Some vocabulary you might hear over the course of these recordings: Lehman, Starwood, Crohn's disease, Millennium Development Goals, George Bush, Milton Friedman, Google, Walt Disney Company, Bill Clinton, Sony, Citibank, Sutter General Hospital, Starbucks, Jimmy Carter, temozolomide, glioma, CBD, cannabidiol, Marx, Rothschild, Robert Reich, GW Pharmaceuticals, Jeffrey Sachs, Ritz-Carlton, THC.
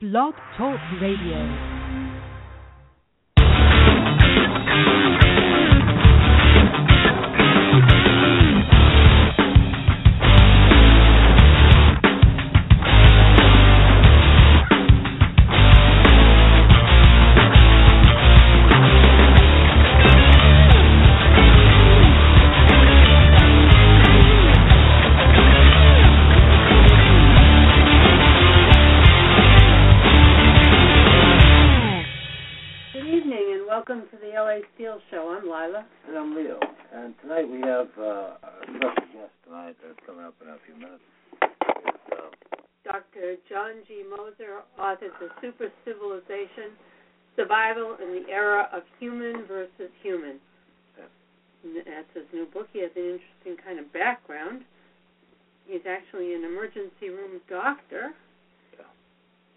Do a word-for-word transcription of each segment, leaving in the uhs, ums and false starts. Blog Talk Radio. Welcome to the L A Steel Show. I'm Lila. And I'm Leo. And tonight we have uh, a special guest tonight that's coming up in a few minutes. It's, uh, Doctor John G. Moser authored The Super Civilization, Survival in the Era of Human versus Human. Yeah. That's his new book. He has an interesting kind of background. He's actually an emergency room doctor, yeah.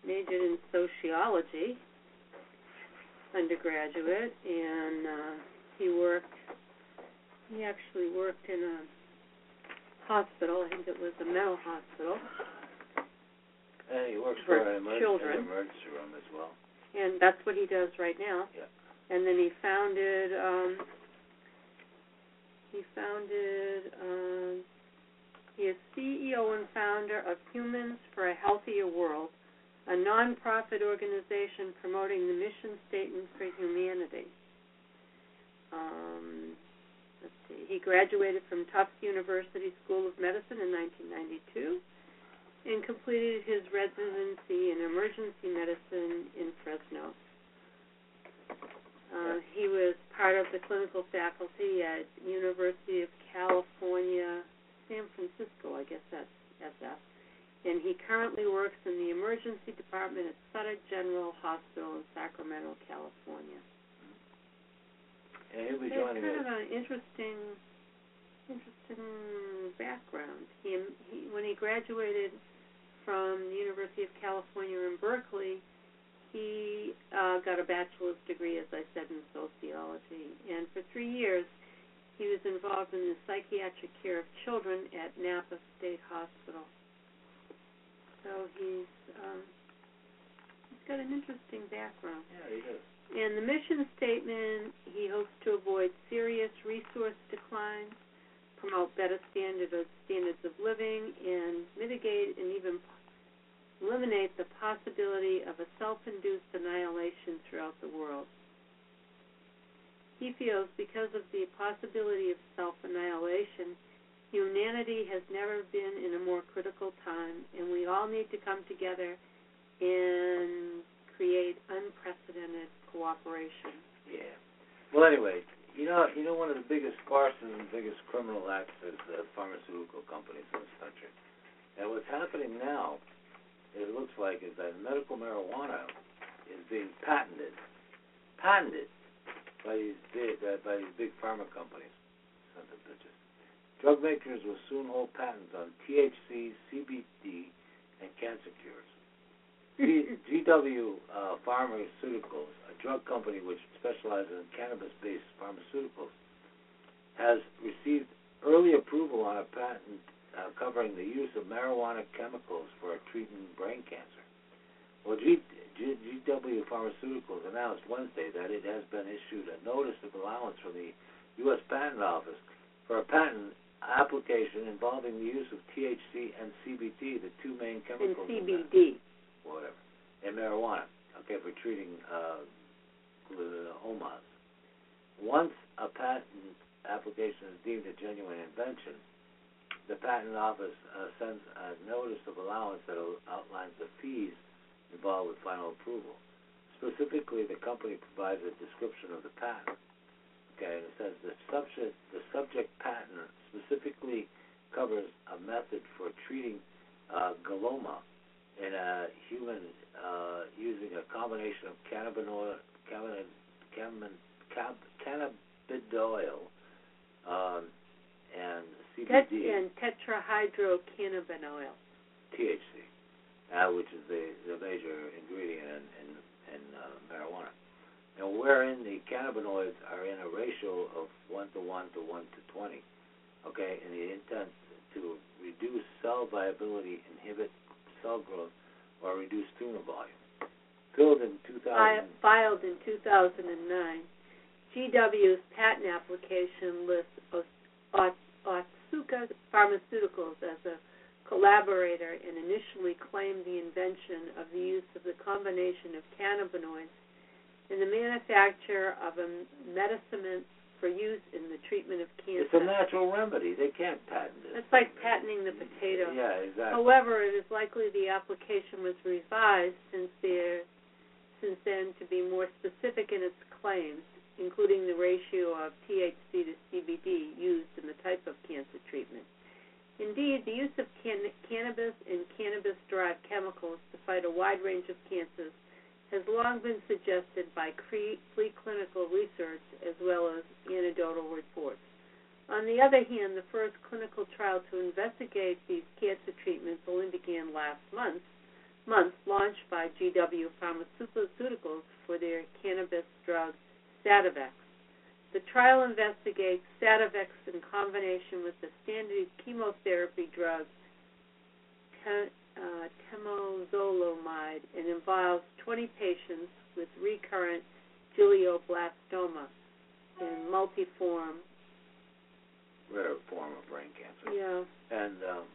Majored in sociology. Undergraduate, and uh, he worked, he actually worked in a hospital, I think it was a mental hospital. And he works for, for an emergency, children. An emergency room as well. And that's what he does right now. Yeah. And then he founded, um, he founded, um, he is C E O and founder of Humans for a Healthier World, a non-profit organization promoting the mission statement for humanity. Um, let's see. He graduated from Tufts University School of Medicine in nineteen ninety-two and completed his residency in emergency medicine in Fresno. Uh, he was part of the clinical faculty at University of California, San Francisco, I guess that's S F. And he currently works in the emergency department at Sutter General Hospital in Sacramento, California. And he'll be joining us. It's kind of an interesting, interesting background. He, he, when he graduated from the University of California in Berkeley, he uh, got a bachelor's degree, as I said, in sociology. And for three years, he was involved in the psychiatric care of children at Napa State Hospital. So he's, um, he's got an interesting background. Yeah, he does. And the mission statement, he hopes to avoid serious resource decline, promote better standard of standards of living, and mitigate and even eliminate the possibility of a self-induced annihilation throughout the world. He feels because of the possibility of self-annihilation, humanity has never been in a more critical time, and we all need to come together and create unprecedented cooperation. Yeah. Well, anyway, you know, you know, one of the biggest costs and biggest criminal acts is the pharmaceutical companies in this country. And what's happening now, it looks like, is that medical marijuana is being patented, patented by these big, uh, by these big pharma companies. Sons of bitches. Drug makers will soon hold patents on T H C, C B D, and cancer cures. G W uh, Pharmaceuticals, a drug company which specializes in cannabis-based pharmaceuticals, has received early approval on a patent uh, covering the use of marijuana chemicals for treating brain cancer. Well, G- G- GW Pharmaceuticals announced Wednesday that it has been issued a notice of allowance from the U S Patent Office for a patent application involving the use of T H C and C B D, the two main chemicals. And C B D. Whatever. And marijuana, okay, for treating uh, gliomas. Once a patent application is deemed a genuine invention, the patent office uh, sends a notice of allowance that outlines the fees involved with final approval. Specifically, the company provides a description of the patent. Okay, it says the subject, the subject patent specifically covers a method for treating uh, glioma in a human uh, combination of cannabinoid, cannabidiol, um, and C B D. That's in tetrahydrocannabinol. T H C, uh, which is the, the major ingredient in, in, in uh, marijuana. Now, wherein the cannabinoids are in a ratio of one to one to one to twenty, okay, and the intent to reduce cell viability, inhibit cell growth, or reduce tumor volume. Filed in two thousand. Filed in two thousand nine, G W's patent application lists Otsuka Pharmaceuticals as a collaborator and initially claimed the invention of the use of the combination of cannabinoids in the manufacture of a medicament for use in the treatment of cancer. It's a natural remedy. They can't patent it. It's like patenting the potato. Yeah, exactly. However, it is likely the application was revised since, there, since then to be more specific in its claims, including the ratio of T H C to C B D used in the type of cancer treatment. Indeed, the use of can- cannabis and cannabis-derived chemicals to fight a wide range of cancers has long been suggested by preclinical research as well as anecdotal reports. On the other hand, the first clinical trial to investigate these cancer treatments only began last month, month launched by G W Pharmaceuticals for their cannabis drug Sativex. The trial investigates Sativex in combination with the standard chemotherapy drug T- Uh, temozolomide and involves twenty patients with recurrent glioblastoma in multiform. Rare form of brain cancer. Yeah. And um,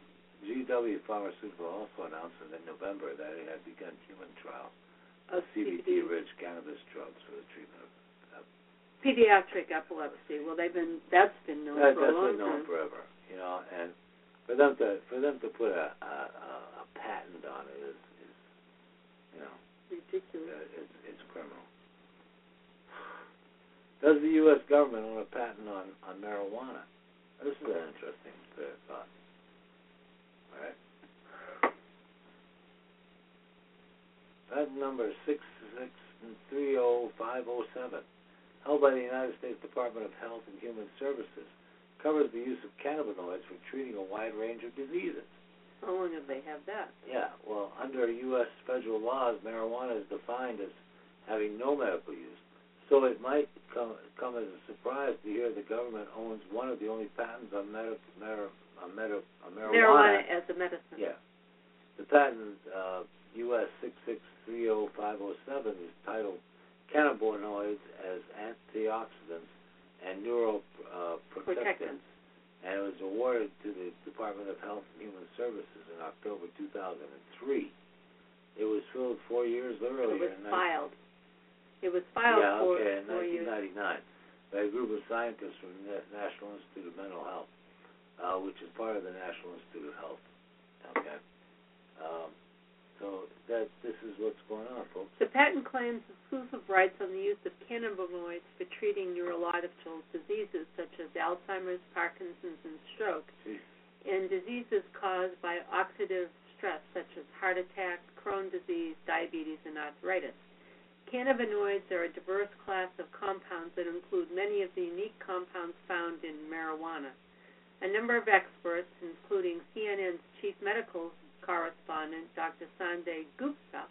G W Pharmaceuticals also announced in November that it had begun human trial of C B D-rich cannabis drugs for the treatment of epilepsy. Pediatric epilepsy. Well, they've been that's been known that, for a long time. That's been known forever, you know, and for them to for them to put a, a, a patent on it is, is you know, ridiculous. Uh, it's, it's criminal. Does the U S government own a patent on, on marijuana? This is an interesting thought. All right. Patent number six six three zero five zero seven, held by the United States Department of Health and Human Services, covers the use of cannabinoids for treating a wide range of diseases. How long have they had that? Yeah, well, under U S federal laws, marijuana is defined as having no medical use, so it might come, come as a surprise to hear the government owns one of the only patents on, medi- mar- on, medi- on marijuana. Marijuana as a medicine. Yeah. The patent uh, U S six six three zero five zero seven is titled Cannabinoids as Antioxidants and Neuroprotectants. Uh, And it was awarded to the Department of Health and Human Services in October two thousand three. It was filed four years earlier. It was filed. nineteen- it was filed yeah, for okay, four years. nineteen ninety-nine, by a group of scientists from the National Institute of Mental Health, uh, which is part of the National Institute of Health. Okay. Um, so that this is what's going on, folks. The patent claims exclusive rights on the use of cannabinoids for treating neurological diseases such as Alzheimer's, Parkinson's, and stroke, Jeez. and diseases caused by oxidative stress such as heart attack, Crohn's disease, diabetes, and arthritis. Cannabinoids are a diverse class of compounds that include many of the unique compounds found in marijuana. A number of experts, including C N N's chief medical correspondent, Doctor Sanjay Gupta,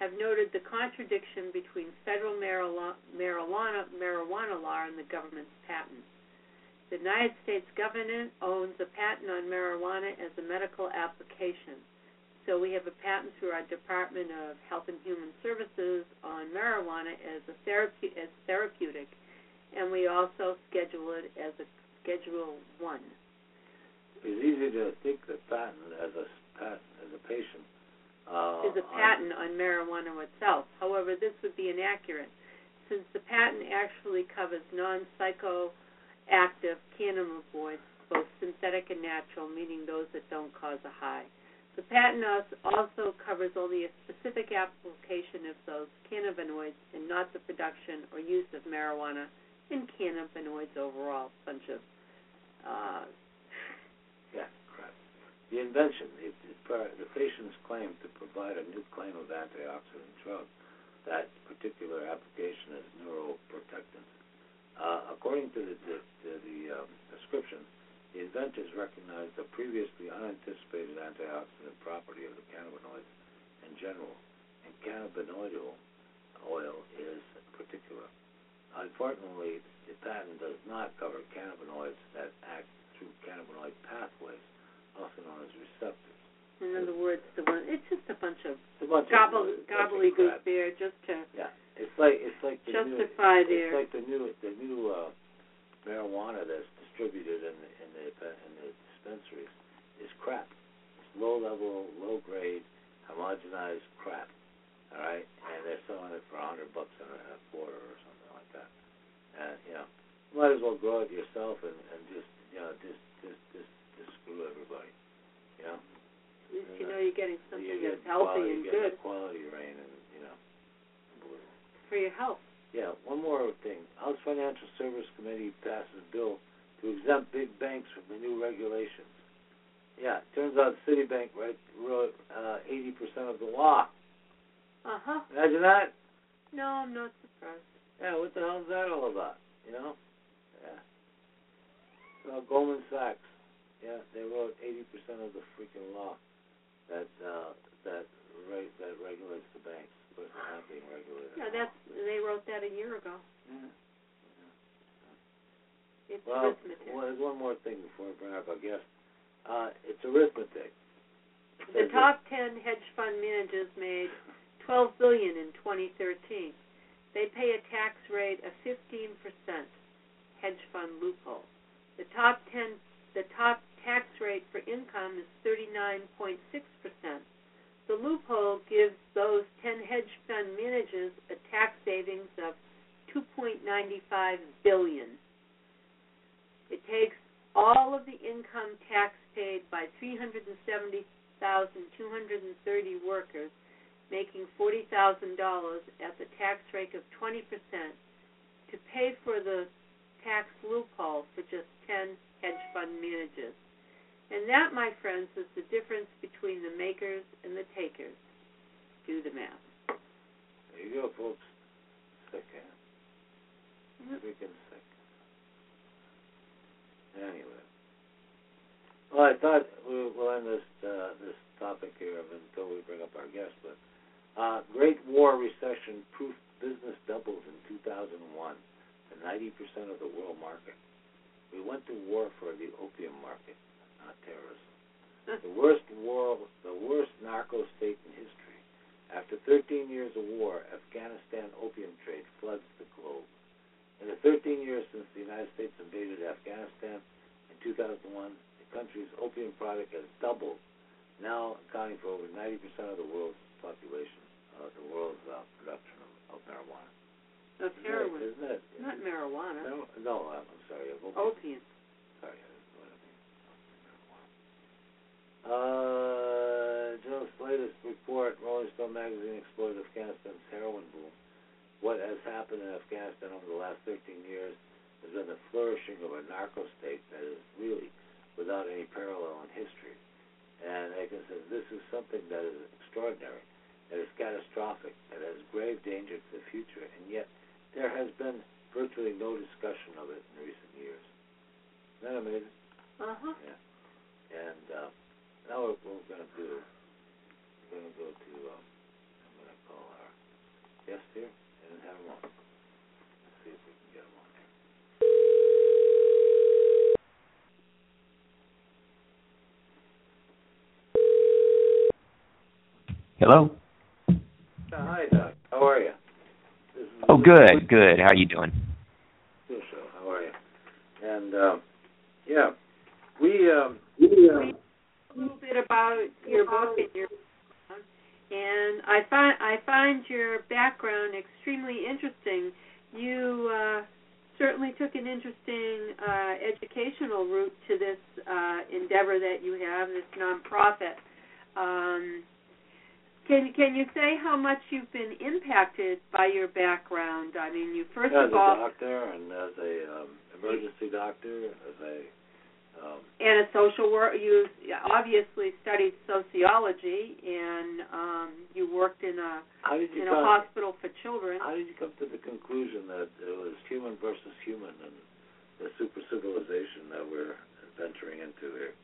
have noted the contradiction between federal marijuana, marijuana, marijuana law and the government's patent. The United States government owns a patent on marijuana as a medical application, so we have a patent through our Department of Health and Human Services on marijuana as a therape- as therapeutic, and we also schedule it as a Schedule One. It's easy to think that patent as a patent as a patient uh, is a patent on, on marijuana itself. However, this would be inaccurate, since the patent actually covers non-psychoactive cannabinoids, both synthetic and natural, meaning those that don't cause a high. The patent also covers only a specific application of those cannabinoids and not the production or use of marijuana and cannabinoids overall. Bunch of uh, yeah. The invention, the, the patients claim to provide a new claim of antioxidant drug that particular application as neuroprotectant. Uh, according to the, the, to the um, description, the inventors recognized the previously unanticipated antioxidant property of the cannabinoids in general, and cannabinoidal oil is particular. Unfortunately, the patent does not cover cannabinoids that act through cannabinoid pathways, also known as receptors. In other words, the one, it's just a bunch of gobbledygook there just to yeah. It's like it's like the justify new, their it's like the new the new uh, marijuana that's distributed in the, in the in the dispensaries is crap. It's low level, low grade, homogenized crap. All right, and they're selling it for a hundred bucks and a quarter or something like that. And you know, you might as well grow it yourself and, and just you know just just just just screw everybody. You know. At least you know you're getting something you're getting that's healthy quality, and good. The quality rain and, you know, for your health. Yeah, one more thing. House Financial Service Committee passes a bill to exempt big banks from the new regulations. Yeah, it turns out Citibank wrote uh, eighty percent of the law. Uh-huh. Imagine that? No, I'm not surprised. Yeah, what the hell is that all about, you know? Yeah. So Goldman Sachs, yeah, they wrote eighty percent of the freaking law. That uh, that reg- that regulates the banks, but it's not being regulated. No, that's they wrote that a year ago. Yeah. yeah. It's well, arithmetic. Well, there's one more thing before I bring up our guest. Uh, it's arithmetic. The top ten hedge fund managers made twelve billion dollars in twenty thirteen. They pay a tax rate of fifteen percent. Hedge fund loophole. The top ten. The top tax rate for income is thirty-nine point six percent. The loophole gives those ten hedge fund managers a tax savings of two point nine five billion dollars. It takes all of the income tax paid by three hundred seventy thousand two hundred thirty workers, making forty thousand dollars at the tax rate of twenty percent, to pay for the tax loophole for just ten hedge fund managers. And that, my friends, is the difference between the makers and the takers. Do the math. There you go, folks. Sick, huh? Mm-hmm. Freaking sick. Anyway. Well, I thought we, we'll end this uh, this topic here until we bring up our guest. But uh, Great War recession proof business doubles in two thousand one to ninety percent of the world market. We went to war for the opium market, not terrorism. The worst war, the worst narco state in history. After thirteen years of war, Afghanistan opium trade floods the globe. In the thirteen years since the United States invaded Afghanistan in two thousand one, the country's opium product has doubled, now accounting for over ninety percent of the world's population, uh, the world's uh, production of, of marijuana. Of isn't heroin. It, isn't it? Not yeah. marijuana. No, no, I'm sorry. Opium. opium. Sorry. Uh, Joe's latest report, Rolling Stone magazine explores Afghanistan's heroin boom. What has happened in Afghanistan over the last thirteen years has been the flourishing of a narco state that is really without any parallel in history. And Aiken says this is something that is extraordinary, that is catastrophic, that has grave danger to the future, and yet there has been virtually no discussion of it in recent years. Isn't that amazing? Uh-huh. Yeah. And uh, now what we're going to do, we're going to go to, um, I'm going to call our guest here and have him on. Let's see if we can get him on here. Hello? Uh, hi, Doc. How are you? This is oh, good, good. How are you doing? Good, so how are you? And, uh, yeah, we... Um, we um, a little bit about your book and your background, and I find I find your background extremely interesting. You uh, certainly took an interesting uh, educational route to this uh, endeavor that you have, this nonprofit. Um, can can you say how much you've been impacted by your background? I mean, you first as of all as a doctor and as a um, emergency doctor, as a Um, and a social work, you obviously studied sociology, and um, you worked in a in a hospital for children. How did you come to the conclusion that it was human versus human and the super civilization that we're venturing into here?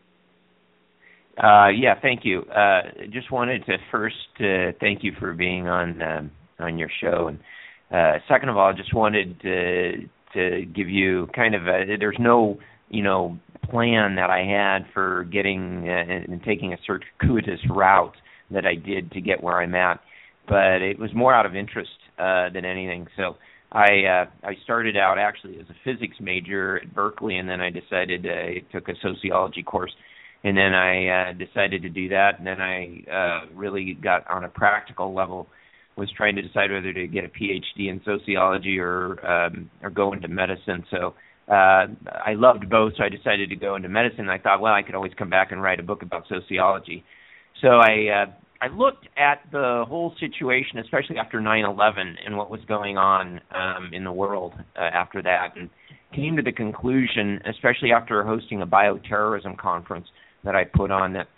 Uh, yeah, thank you. Uh, just wanted to first uh, thank you for being on um, on your show, and uh, second of all, I just wanted to to give you kind of a, there's no you know, plan that I had for getting uh, and taking a circuitous route that I did to get where I'm at, but it was more out of interest uh, than anything. So I uh, I started out actually as a physics major at Berkeley, and then I decided I took a sociology course, and then I uh, decided to do that, and then I uh, really got on a practical level, was trying to decide whether to get a P H D in sociology or um, or go into medicine. So Uh, I loved both, so I decided to go into medicine. I thought, well, I could always come back and write a book about sociology. So I uh, I looked at the whole situation, especially after nine eleven and what was going on um, in the world uh, after that, and came to the conclusion, especially after hosting a bioterrorism conference that I put on, that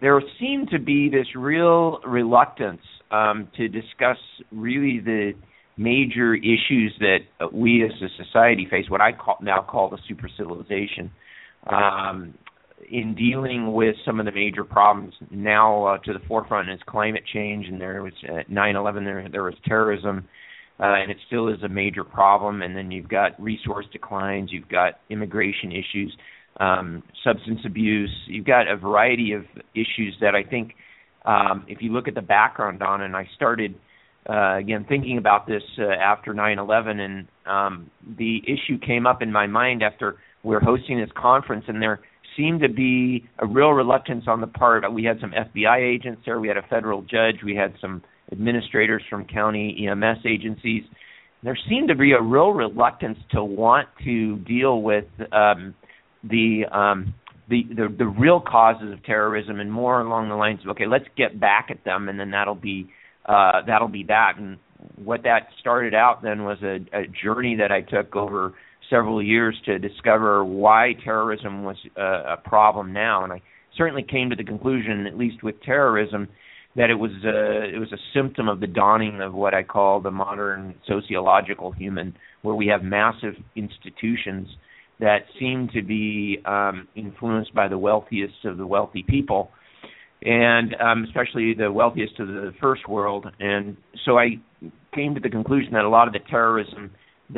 there seemed to be this real reluctance um, to discuss really the major issues that we as a society face, what I call, now call the super civilization, um, in dealing with some of the major problems now uh, to the forefront is climate change, and there was uh, nine eleven, there, there was terrorism, uh, and it still is a major problem, and then you've got resource declines, you've got immigration issues, um, substance abuse, you've got a variety of issues that I think, um, if you look at the background on, and I started Uh, again, thinking about this uh, after nine eleven, and um, the issue came up in my mind after we were hosting this conference, and there seemed to be a real reluctance on the part. We had some F B I agents there, we had a federal judge, we had some administrators from county E M S agencies. There seemed to be a real reluctance to want to deal with um, the, um, the, the the real causes of terrorism, and more along the lines of, okay, let's get back at them, and then that'll be Uh, that'll be that. And what that started out then was a, a journey that I took over several years to discover why terrorism was a, a problem now. And I certainly came to the conclusion, at least with terrorism, that it was a, it was a symptom of the dawning of what I call the modern sociological human, where we have massive institutions that seem to be um, influenced by the wealthiest of the wealthy people, and um, especially the wealthiest of the first world. And so I came to the conclusion that a lot of the terrorism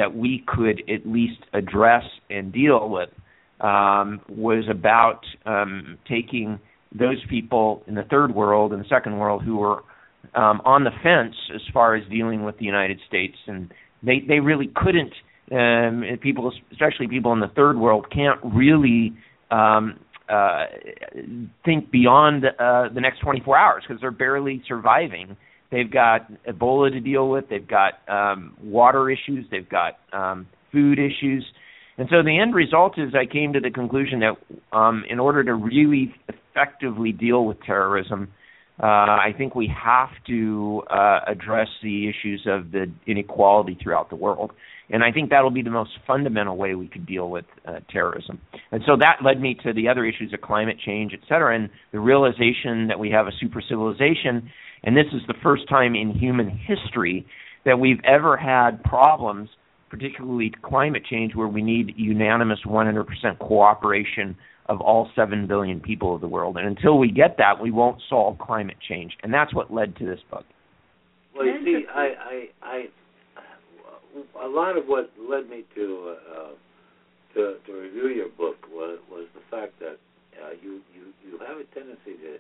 that we could at least address and deal with um, was about um, taking those people in the third world and the second world who were um, on the fence as far as dealing with the United States. And they, they really couldn't, um, people, especially people in the third world, can't really um, – Uh, think beyond uh, the next twenty-four hours because they're barely surviving. They've got Ebola to deal with. They've got um, water issues. They've got um, food issues. And so the end result is I came to the conclusion that um, in order to really effectively deal with terrorism, uh, I think we have to uh, address the issues of the inequality throughout the world. And I think that'll be the most fundamental way we could deal with uh, terrorism. And so that led me to the other issues of climate change, et cetera, and the realization that we have a super civilization. And this is the first time in human history that we've ever had problems, particularly climate change, where we need unanimous one hundred percent cooperation of all seven billion people of the world. And until we get that, we won't solve climate change. And that's what led to this book. Well, you see, I... I, I... a lot of what led me to uh, to, to review your book was, was the fact that uh, you, you, you have a tendency to,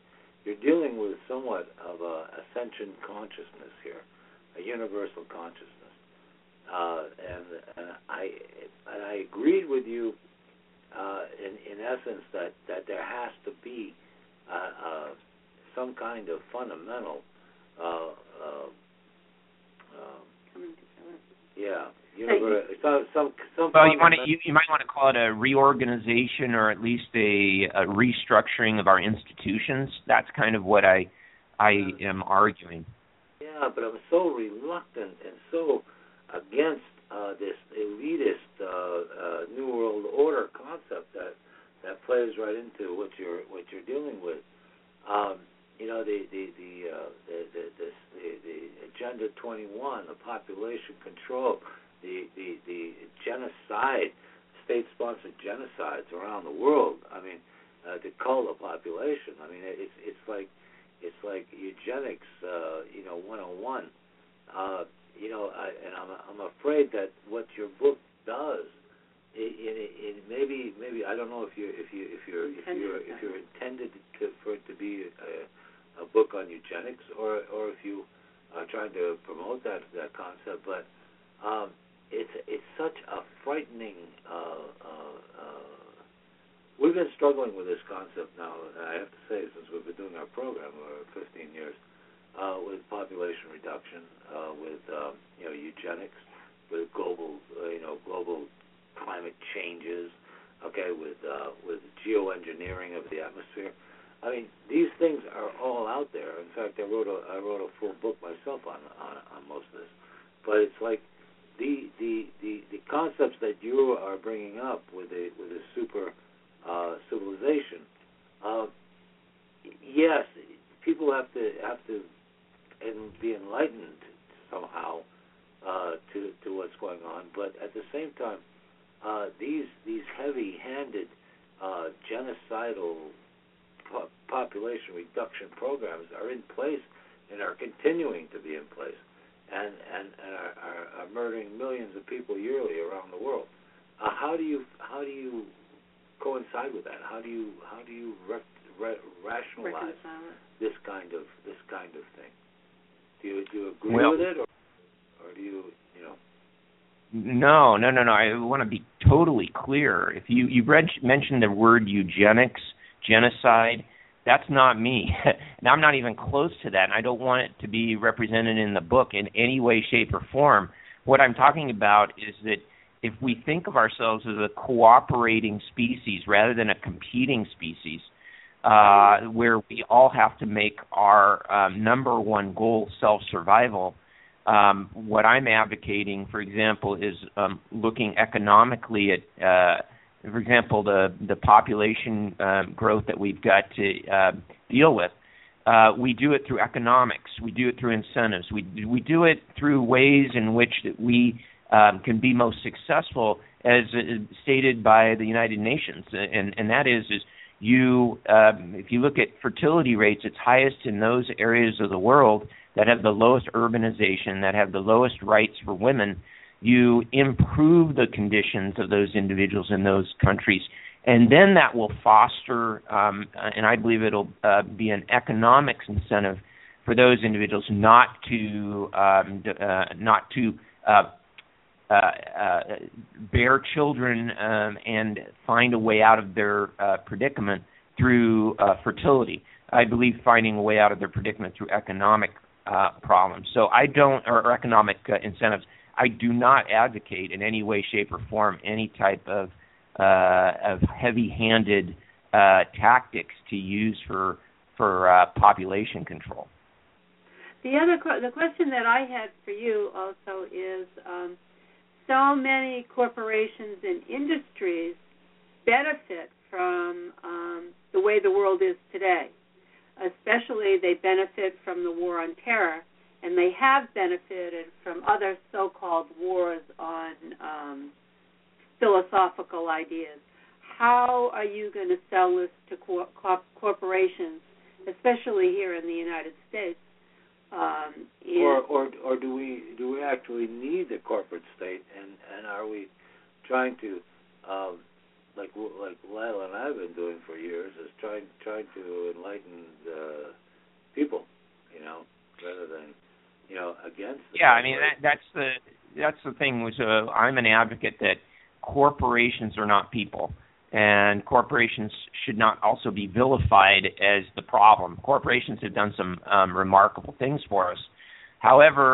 you're dealing with somewhat of a ascension consciousness here, a universal consciousness. Uh, and uh, I and I agreed with you uh, in, in essence that, that there has to be uh, uh, some kind of fundamental uh, uh, uh, Yeah, you know, some, some, some well, you, wanna, you, you might want to call it a reorganization or at least a, a restructuring of our institutions. That's kind of what I, I yeah. am arguing. Yeah, but I'm so reluctant and so against uh, this elitist uh, uh, New World Order concept that that plays right into what you're what you're dealing with. Um, you know, the the the, uh, the, the, this, the the Agenda twenty-one, the population control, the the the genocide, state-sponsored genocides around the world. I mean, uh, to cull the population. I mean, it's it's like it's like eugenics, uh, you know, one oh one. Uh, you know, I, and I'm I'm afraid that what your book does. It, it, it, maybe, maybe I don't know if you, if you, if you're, if you're, if you're intended to, for it to be a, a book on eugenics, or, or if you are trying to promote that that concept. But um, it's it's such a frightening. Uh, uh, uh, we've been struggling with this concept now. I have to say, since we've been doing our program for fifteen years, uh, with population reduction, uh, with um, you know eugenics, with global, uh, you know global. climate changes, okay, with uh, with geoengineering of the atmosphere. I mean, these things are all out there. In fact, I wrote a I wrote a full book myself on on, on most of this. But it's like the, the the the concepts that you are bringing up with a with a super uh, civilization. Uh, yes, people have to have to and be enlightened somehow uh, to to what's going on. But at the same time. Uh, these these heavy-handed uh, genocidal po- population reduction programs are in place and are continuing to be in place, and and, and are, are, are murdering millions of people yearly around the world. Uh, how do you how do you coincide with that? How do you how do you re- re- rationalize this kind of this kind of thing? Do you do you agree well, with it, or, or do you you know? No, no, no, no. I want to be totally clear. If you you read, mentioned the word eugenics, genocide, that's not me. And I'm not even close to that. And I don't want it to be represented in the book in any way, shape, or form. What I'm talking about is that if we think of ourselves as a cooperating species rather than a competing species, uh, where we all have to make our um, number one goal self-survival, Um, what I'm advocating, for example, is um, looking economically at, uh, for example, the the population uh, growth that we've got to uh, deal with. Uh, we do it through economics. We do it through incentives. We we do it through ways in which that we um, can be most successful, as stated by the United Nations, and and that is is you um, if you look at fertility rates, it's highest in those areas of the world that have the lowest urbanization, that have the lowest rights for women. You improve the conditions of those individuals in those countries, and then that will foster, um, and I believe it'll uh, be an economics incentive for those individuals not to um, uh, not to uh, uh, uh, bear children um, and find a way out of their uh, predicament through uh, fertility. I believe finding a way out of their predicament through economic Uh, problems. So I don't, or, or economic uh, incentives, I do not advocate in any way, shape, or form any type of uh, of heavy-handed uh, tactics to use for for uh, population control. The other qu- the question that I had for you also is, um, so many corporations and industries benefit from um, the way the world is today. Especially they benefit from the war on terror, and they have benefited from other so-called wars on um, philosophical ideas. How are you going to sell this to co- co- corporations, especially here in the United States? Um, in or, or, or do we do we actually need the corporate state, and, and are we trying to, um, like like Lila and I have been doing for years, is trying trying to enlighten the people, you know, rather than, you know, against the yeah, I mean, that, that's the that's the thing. Was uh, I'm an advocate that corporations are not people, and corporations should not also be vilified as the problem. Corporations have done some um, remarkable things for us. However,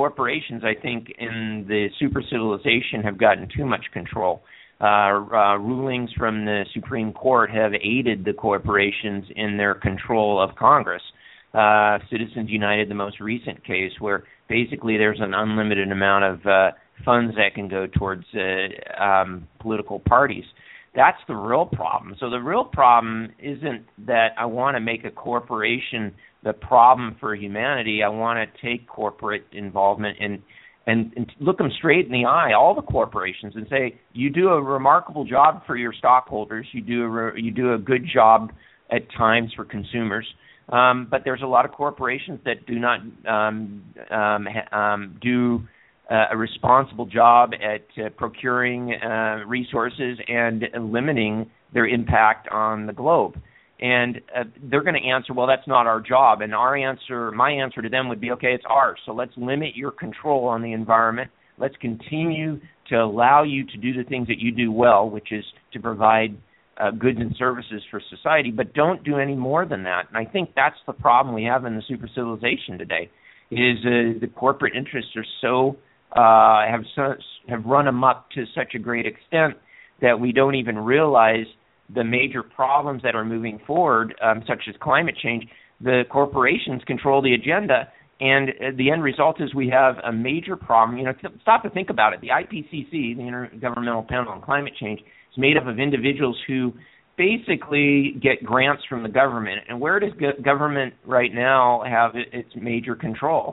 corporations, I think, in the super civilization have gotten too much control. Uh, uh, rulings from the Supreme Court have aided the corporations in their control of Congress. Uh, Citizens United, the most recent case, where basically there's an unlimited amount of uh, funds that can go towards uh, um, political parties. That's the real problem. So the real problem isn't that I want to make a corporation the problem for humanity. I want to take corporate involvement and, and, and look them straight in the eye, all the corporations, and say, you do a remarkable job for your stockholders. You do a, re- you do a good job at times for consumers. Um, but there's a lot of corporations that do not um, um, um, do uh, a responsible job at uh, procuring uh, resources and limiting their impact on the globe. And uh, they're going to answer, well, that's not our job. And our answer, my answer to them would be, okay, it's ours. So let's limit your control on the environment. Let's continue to allow you to do the things that you do well, which is to provide Uh, goods and services for society, but don't do any more than that. And I think that's the problem we have in the super civilization today, is uh, the corporate interests are so, uh, have so, have run amok to such a great extent that we don't even realize the major problems that are moving forward, um, such as climate change. The corporations control the agenda, and uh, the end result is we have a major problem. You know, t- stop to think about it. The I P C C, the Intergovernmental Panel on Climate Change, it's made up of individuals who basically get grants from the government. And where does government right now have its major control?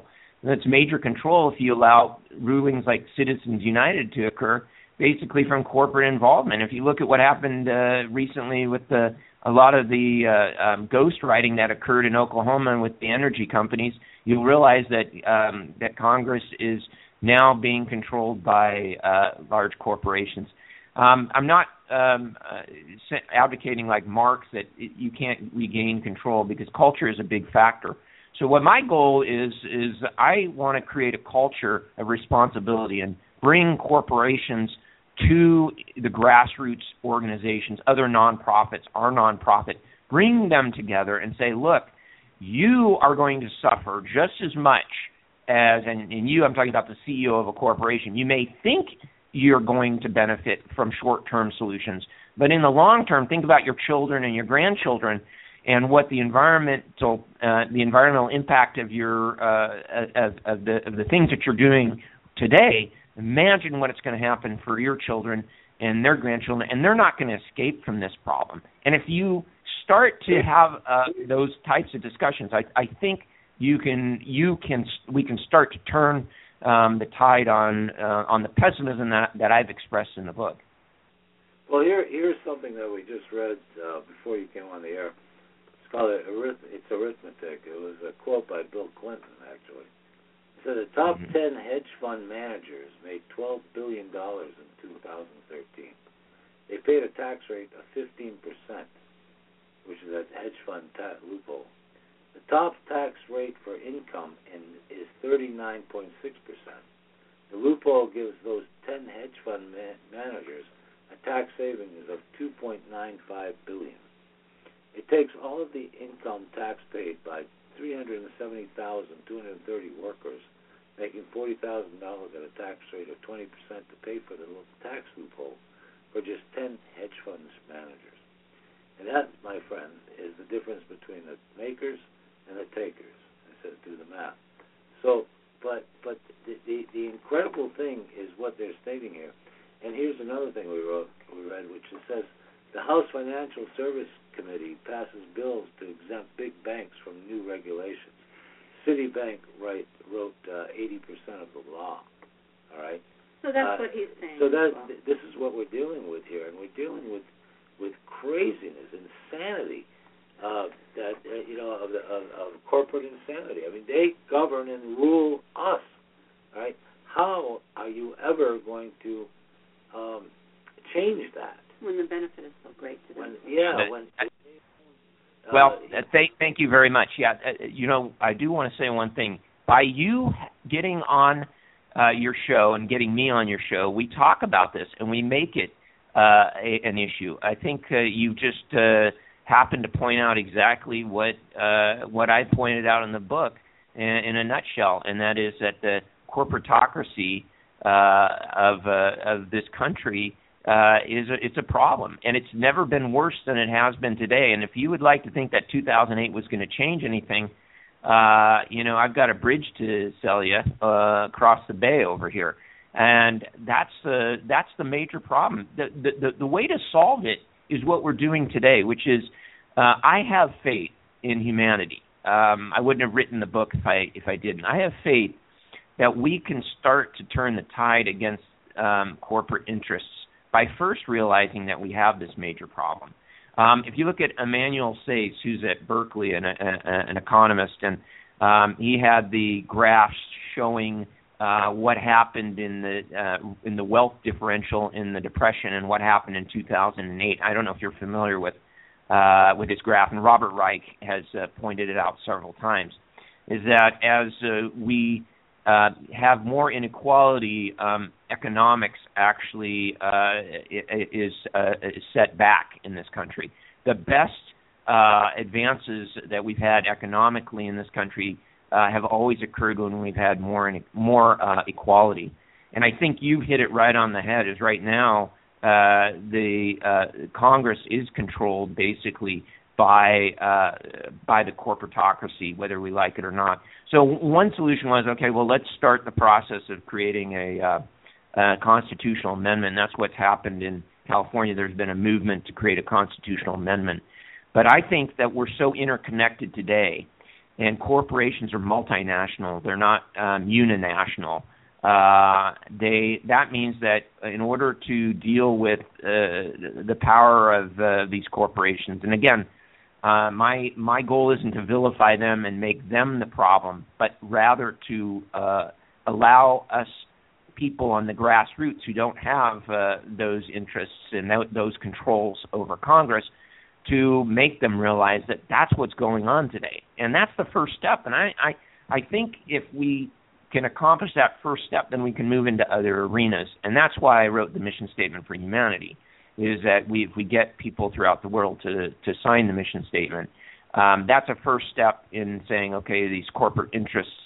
And its major control, if you allow rulings like Citizens United to occur, basically from corporate involvement. If you look at what happened uh, recently with the, a lot of the uh, um, ghostwriting that occurred in Oklahoma and with the energy companies, you'll realize that um, that Congress is now being controlled by uh, large corporations. Um, I'm not um, uh, advocating like Marx that it, you can't regain control, because culture is a big factor. So what my goal is, is I want to create a culture of responsibility and bring corporations to the grassroots organizations, other nonprofits, our nonprofit, bring them together and say, look, you are going to suffer just as much as, and, and you, I'm talking about the C E O of a corporation, you may think you're going to benefit from short-term solutions. But in the long term, think about your children and your grandchildren and what the environmental uh, the environmental impact of your uh, of, of the of the things that you're doing today. Imagine what it's going to happen for your children and their grandchildren, and they're not going to escape from this problem. And if you start to have uh, those types of discussions, I, I think you can you can we can start to turn Um, the tide on uh, on the pessimism that, that I've expressed in the book. Well, here here's something that we just read uh, before you came on the air. It's called arith- It's Arithmetic. It was a quote by Bill Clinton, actually. It said the top mm-hmm. ten hedge fund managers made twelve billion dollars in two thousand thirteen. They paid a tax rate of fifteen percent, which is that hedge fund ta- loophole. The top tax rate for income in, is thirty-nine point six percent. The loophole gives those ten hedge fund man- managers a tax savings of two point nine five billion dollars. It takes all of the income tax paid by three hundred seventy thousand two hundred thirty workers, making forty thousand dollars at a tax rate of twenty percent to pay for the tax loophole for just ten hedge fund managers. And that, my friend, is the difference between the makers and the takers. I said, do the math. So, but but the, the the incredible thing is what they're stating here. And here's another thing we wrote, we read, which it says the House Financial Service Committee passes bills to exempt big banks from new regulations. Citibank write, wrote uh, eighty percent of the law. All right. So that's uh, what he's saying. So that well. this is what we're dealing with here, and we're dealing with with craziness, insanity. Uh, that uh, you know of, the, of, of corporate insanity. I mean, they govern and rule us, right? How are you ever going to um, change that when the benefit is so great to them? When, yeah. But, when, uh, well, uh, th- thank you very much. Yeah, uh, you know, I do want to say one thing. By you getting on uh, your show and getting me on your show, we talk about this and we make it uh, a, an issue. I think uh, you just. Uh, Happen to point out exactly what uh, what I pointed out in the book in, in a nutshell, and that is that the corporatocracy uh, of uh, of this country uh, is a, it's a problem, and it's never been worse than it has been today. And if you would like to think that two thousand eight was going to change anything, uh, you know, I've got a bridge to sell you uh, across the bay over here. And that's the that's the major problem. The, the, the, the way to solve it is what we're doing today, which is uh, I have faith in humanity. Um, I wouldn't have written the book if I if I didn't. I have faith that we can start to turn the tide against um, corporate interests by first realizing that we have this major problem. Um, if you look at Emmanuel Saez, who's at Berkeley, an, a, an economist, and um, he had the graphs showing uh, what happened in the uh, in the wealth differential in the Depression and what happened in two thousand eight. I don't know if you're familiar with uh, with his graph, and Robert Reich has uh, pointed it out several times. Is that as uh, we Uh, have more inequality, um, economics actually uh, is, uh, is set back in this country. The best uh, advances that we've had economically in this country uh, have always occurred when we've had more in, more uh, equality. And I think you hit it right on the head, is right now uh, the uh, Congress is controlled basically by uh, by the corporatocracy, whether we like it or not. So one solution was, okay, well, let's start the process of creating a, uh, a constitutional amendment. That's what's happened in California. There's been a movement to create a constitutional amendment. But I think that we're so interconnected today, and corporations are multinational. They're not um, uninational. Uh, they that means that in order to deal with uh, the power of uh, these corporations, and again, Uh, my my goal isn't to vilify them and make them the problem, but rather to uh, allow us people on the grassroots who don't have uh, those interests and th- those controls over Congress to make them realize that that's what's going on today. And that's the first step. And I, I, I think if we can accomplish that first step, then we can move into other arenas. And that's why I wrote the mission statement for humanity. Is that we, if we get people throughout the world to, to sign the mission statement, um, that's a first step in saying, okay, these corporate interests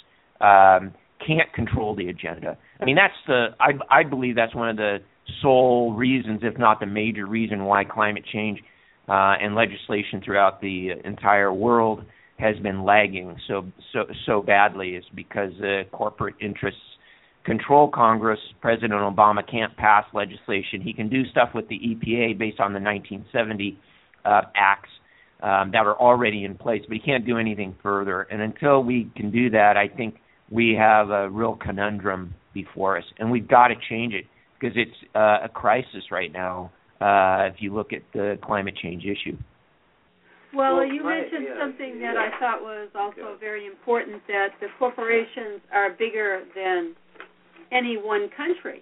um, can't control the agenda. I mean, that's the I, I believe that's one of the sole reasons, if not the major reason, why climate change uh, and legislation throughout the entire world has been lagging so so so badly is because uh, corporate interests control Congress. President Obama can't pass legislation. He can do stuff with the E P A based on the nineteen seventy uh, acts um, that are already in place, but he can't do anything further. And until we can do that, I think we have a real conundrum before us, and we've got to change it because it's uh, a crisis right now uh, if you look at the climate change issue. Well, well you right, mentioned yeah, something that yeah. I thought was also yeah. very important, that the corporations are bigger than any one country.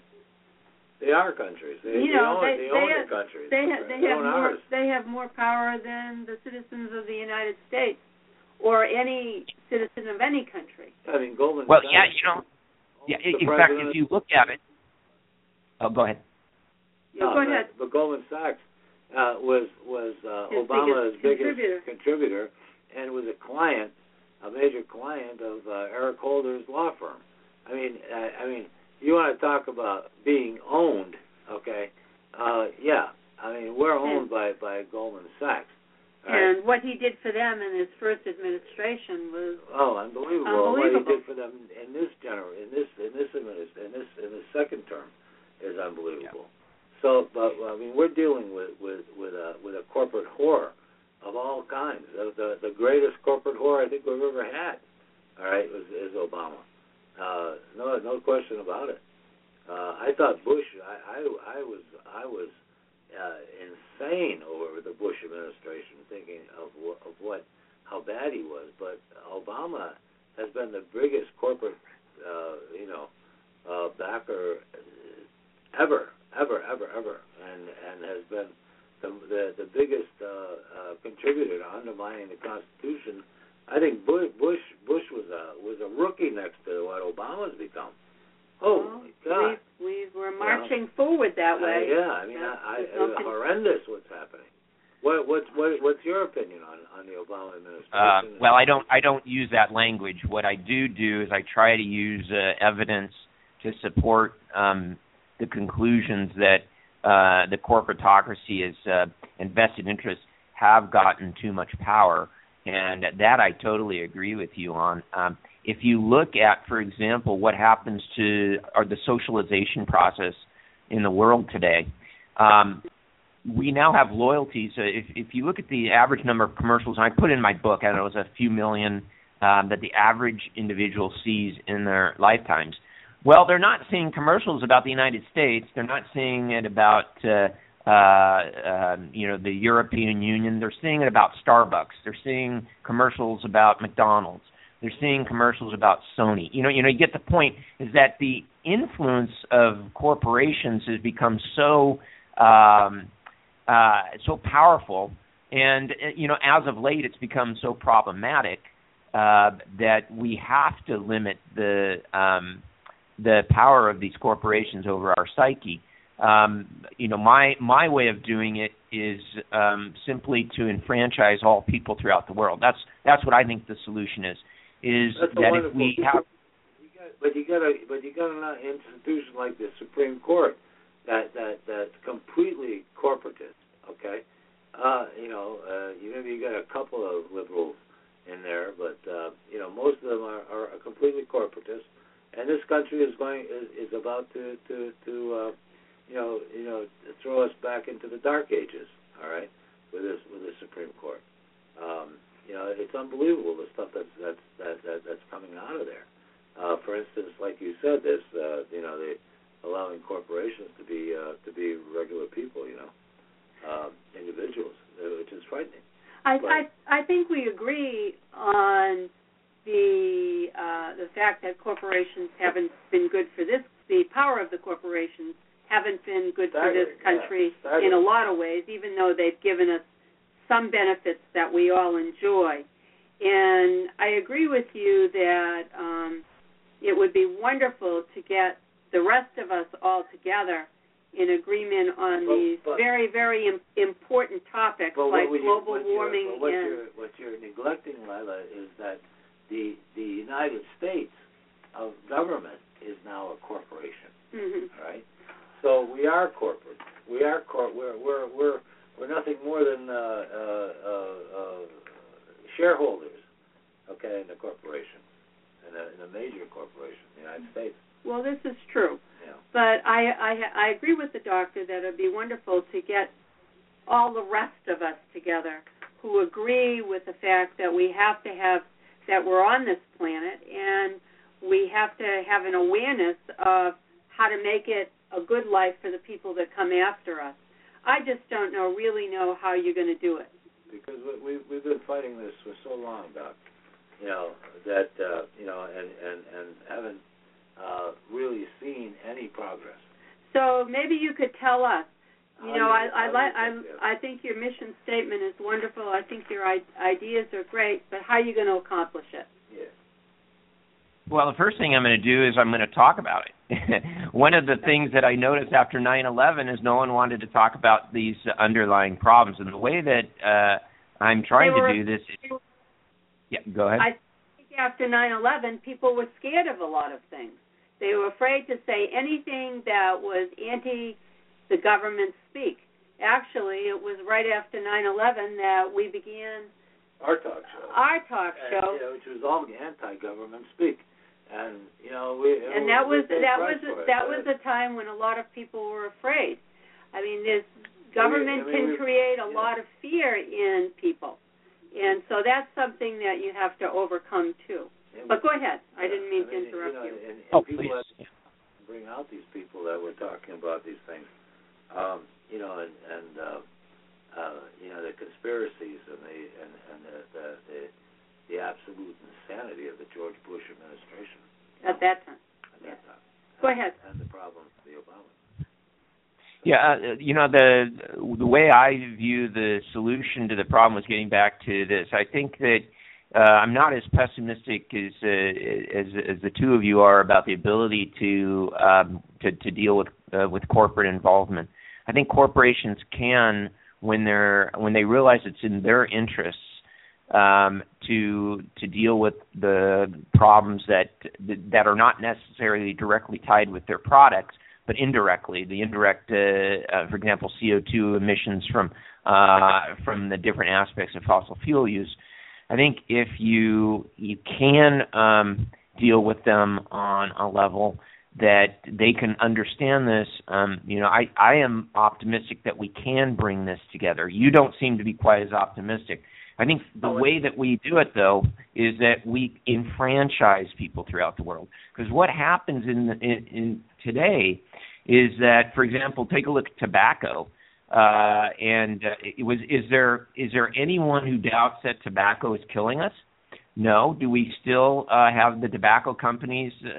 They are countries. They, you know, they own, they, they own they have, the countries. They have, they, they, have more, they have more power than the citizens of the United States or any citizen of any country. I mean, Goldman Well, Sachs yeah, you know, yeah, in president. fact, if you look at it. Oh, go ahead. No, no, go ahead. But, but Goldman Sachs uh, was, was uh, Obama's biggest, biggest contributor. contributor and was a client, a major client of uh, Eric Holder's law firm. I mean, I, I mean, you want to talk about being owned, okay? Uh, yeah, I mean, we're owned by, by Goldman Sachs. Right? And what he did for them in his first administration was oh, unbelievable! unbelievable. What he did for them in this general, in this in this in this in this second term, is unbelievable. Yeah. So, but I mean, we're dealing with with with a with a corporate whore of all kinds. The the, the greatest corporate whore I think we've ever had. All right, is, is Obama. Uh, no, no question about it. Uh, I thought Bush. I, I, I was, I was uh, insane over the Bush administration, thinking of, of what, how bad he was. But Obama has been the biggest corporate, uh, you know, uh, backer ever, ever, ever, ever, and and has been the the, the biggest uh, uh, contributor to undermining the Constitution. I think Bush Bush, Bush was a was a rookie next to what Obama's become. Oh, well, God. We, we were marching you know, forward that way. Uh, yeah, I mean, yeah, I, I, it's horrendous what's happening. What what's what, what's your opinion on, on the Obama administration? Uh, well, I don't I don't use that language. What I do do is I try to use uh, evidence to support um, the conclusions that uh, the corporatocracy is uh, and vested interests have gotten too much power. And that I totally agree with you on. Um, If you look at, for example, what happens to or the socialization process in the world today, um, we now have loyalties. So if, if you look at the average number of commercials, and I put in my book, I don't know, it was a few million um, that the average individual sees in their lifetimes. Well, they're not seeing commercials about the United States. They're not seeing it about uh, uh, uh, you know the European Union. They're seeing it about Starbucks. They're seeing commercials about McDonald's. They're seeing commercials about Sony. You know, you know, you get the point. Is that the influence of corporations has become so um, uh, so powerful, and you know, as of late, it's become so problematic uh, that we have to limit the um, the power of these corporations over our psyche. Um, you know, my my way of doing it is um, simply to enfranchise all people throughout the world. That's that's what I think the solution is. Is That's that if we have, you got, but you got a but you got an institution like the Supreme Court that that that's completely corporatist. Okay, uh, you know, uh, you maybe you got a couple of liberals in there, but uh, you know, most of them are, are completely corporatist. And this country is going is, is about to to to uh, you know you know throw us back into the dark ages. All right, with this with the Supreme Court. Um, You know, it's unbelievable the stuff that's that's that, that, that's coming out of there. Uh, for instance, like you said, this uh, you know they allowing corporations to be uh, to be regular people, you know, uh, individuals, which is frightening. I but, I I think we agree on the uh, the fact that corporations haven't been good for this. The power of the corporations haven't been good for this country yeah, in a lot of ways, even though they've given us some benefits that we all enjoy. And I agree with you that um, it would be wonderful to get the rest of us all together in agreement on well, these very, very im- important topics well, like you, global warming. Well, what, and you're, what you're neglecting, Lila, is that the the United States of government is now a corporation, mm-hmm. All right? So we are corporate. We are cor- we're we're we're We're nothing more than uh, uh, uh, uh, shareholders, okay, in a corporation, in a, in a major corporation in the United States. Well, this is true. Yeah. But I, I I agree with the doctor that it would be wonderful to get all the rest of us together who agree with the fact that we have to have, that we're on this planet, and we have to have an awareness of how to make it a good life for the people that come after us. I just don't know, really know how you're going to do it. Because we, we've been fighting this for so long, Doc, you know, that, uh, you know, and, and, and haven't uh, really seen any progress. So maybe you could tell us. You know, I I, I, I, I think your mission statement is wonderful. I think your ideas are great, but how are you going to accomplish it? Yeah. Well, the first thing I'm going to do is I'm going to talk about it. One of the things that I noticed after nine eleven is no one wanted to talk about these underlying problems. And the way that uh, I'm trying were, to do this is... Yeah, go ahead. I think after nine eleven, people were scared of a lot of things. They were afraid to say anything that was anti-the government speak. Actually, it was right after nine eleven that we began... Our talk show. Our talk show. And, yeah, which was all anti-government speak. And you know, we, and that was that was that was a time when a lot of people were afraid. I mean, this government I mean, I mean, can create a yeah. lot of fear in people, and so that's something that you have to overcome too. And but we, go ahead. Yeah, I didn't mean I mean, to interrupt you. Know, you. And, and oh, people please. Bring out these people that were talking about these things. Um, you know, and, and uh, uh, you know the conspiracies and the and, and the. the, the the absolute insanity of the George Bush administration. At that time. At that time. Go ahead. And the problems of the Obama. Yeah, uh, you know, the the way I view the solution to the problem is getting back to this. I think that uh, I'm not as pessimistic as, uh, as as the two of you are about the ability to um, to, to deal with uh, with corporate involvement. I think corporations can, when they're when they realize it's in their interests, Um, to to deal with the problems that that are not necessarily directly tied with their products, but indirectly. The indirect, uh, uh, for example, C O two emissions from uh, from the different aspects of fossil fuel use. I think if you you can um, deal with them on a level that they can understand this. Um, you know, I, I am optimistic that we can bring this together. You don't seem to be quite as optimistic. I think the way that we do it, though, is that we enfranchise people throughout the world. Because what happens in, the, in, in today is that, for example, take a look at tobacco. Uh, and uh, it was is there is there anyone who doubts that tobacco is killing us? No. Do we still uh, have the tobacco companies uh,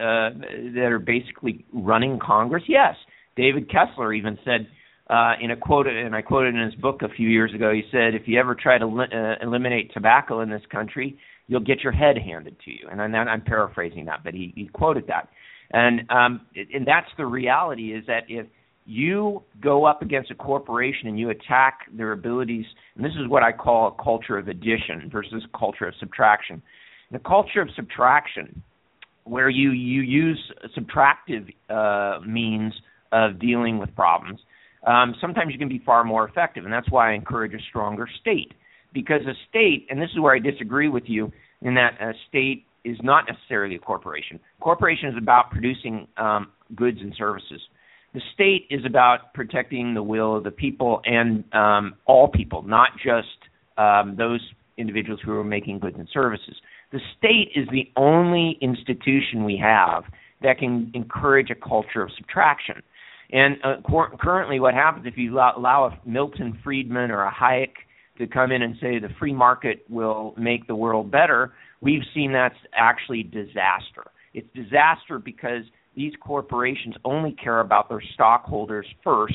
that are basically running Congress? Yes. David Kessler even said uh, in a quote, and I quoted in his book a few years ago, he said, if you ever try to li- uh, eliminate tobacco in this country, you'll get your head handed to you. And I'm, I'm paraphrasing that, but he, he quoted that. And um, and that's the reality, is that if you go up against a corporation and you attack their abilities, and this is what I call a culture of addition versus a culture of subtraction. The culture of subtraction, where you, you use subtractive uh, means of dealing with problems, um, sometimes you can be far more effective, and that's why I encourage a stronger state. Because a state, and this is where I disagree with you, in that a state is not necessarily a corporation. Corporation is about producing um, goods and services. The state is about protecting the will of the people and um, all people, not just um, those individuals who are making goods and services. The state is the only institution we have that can encourage a culture of subtraction. And uh, cor- currently what happens if you allow, allow a Milton Friedman or a Hayek to come in and say the free market will make the world better, we've seen that's actually disaster. It's disaster because these corporations only care about their stockholders first,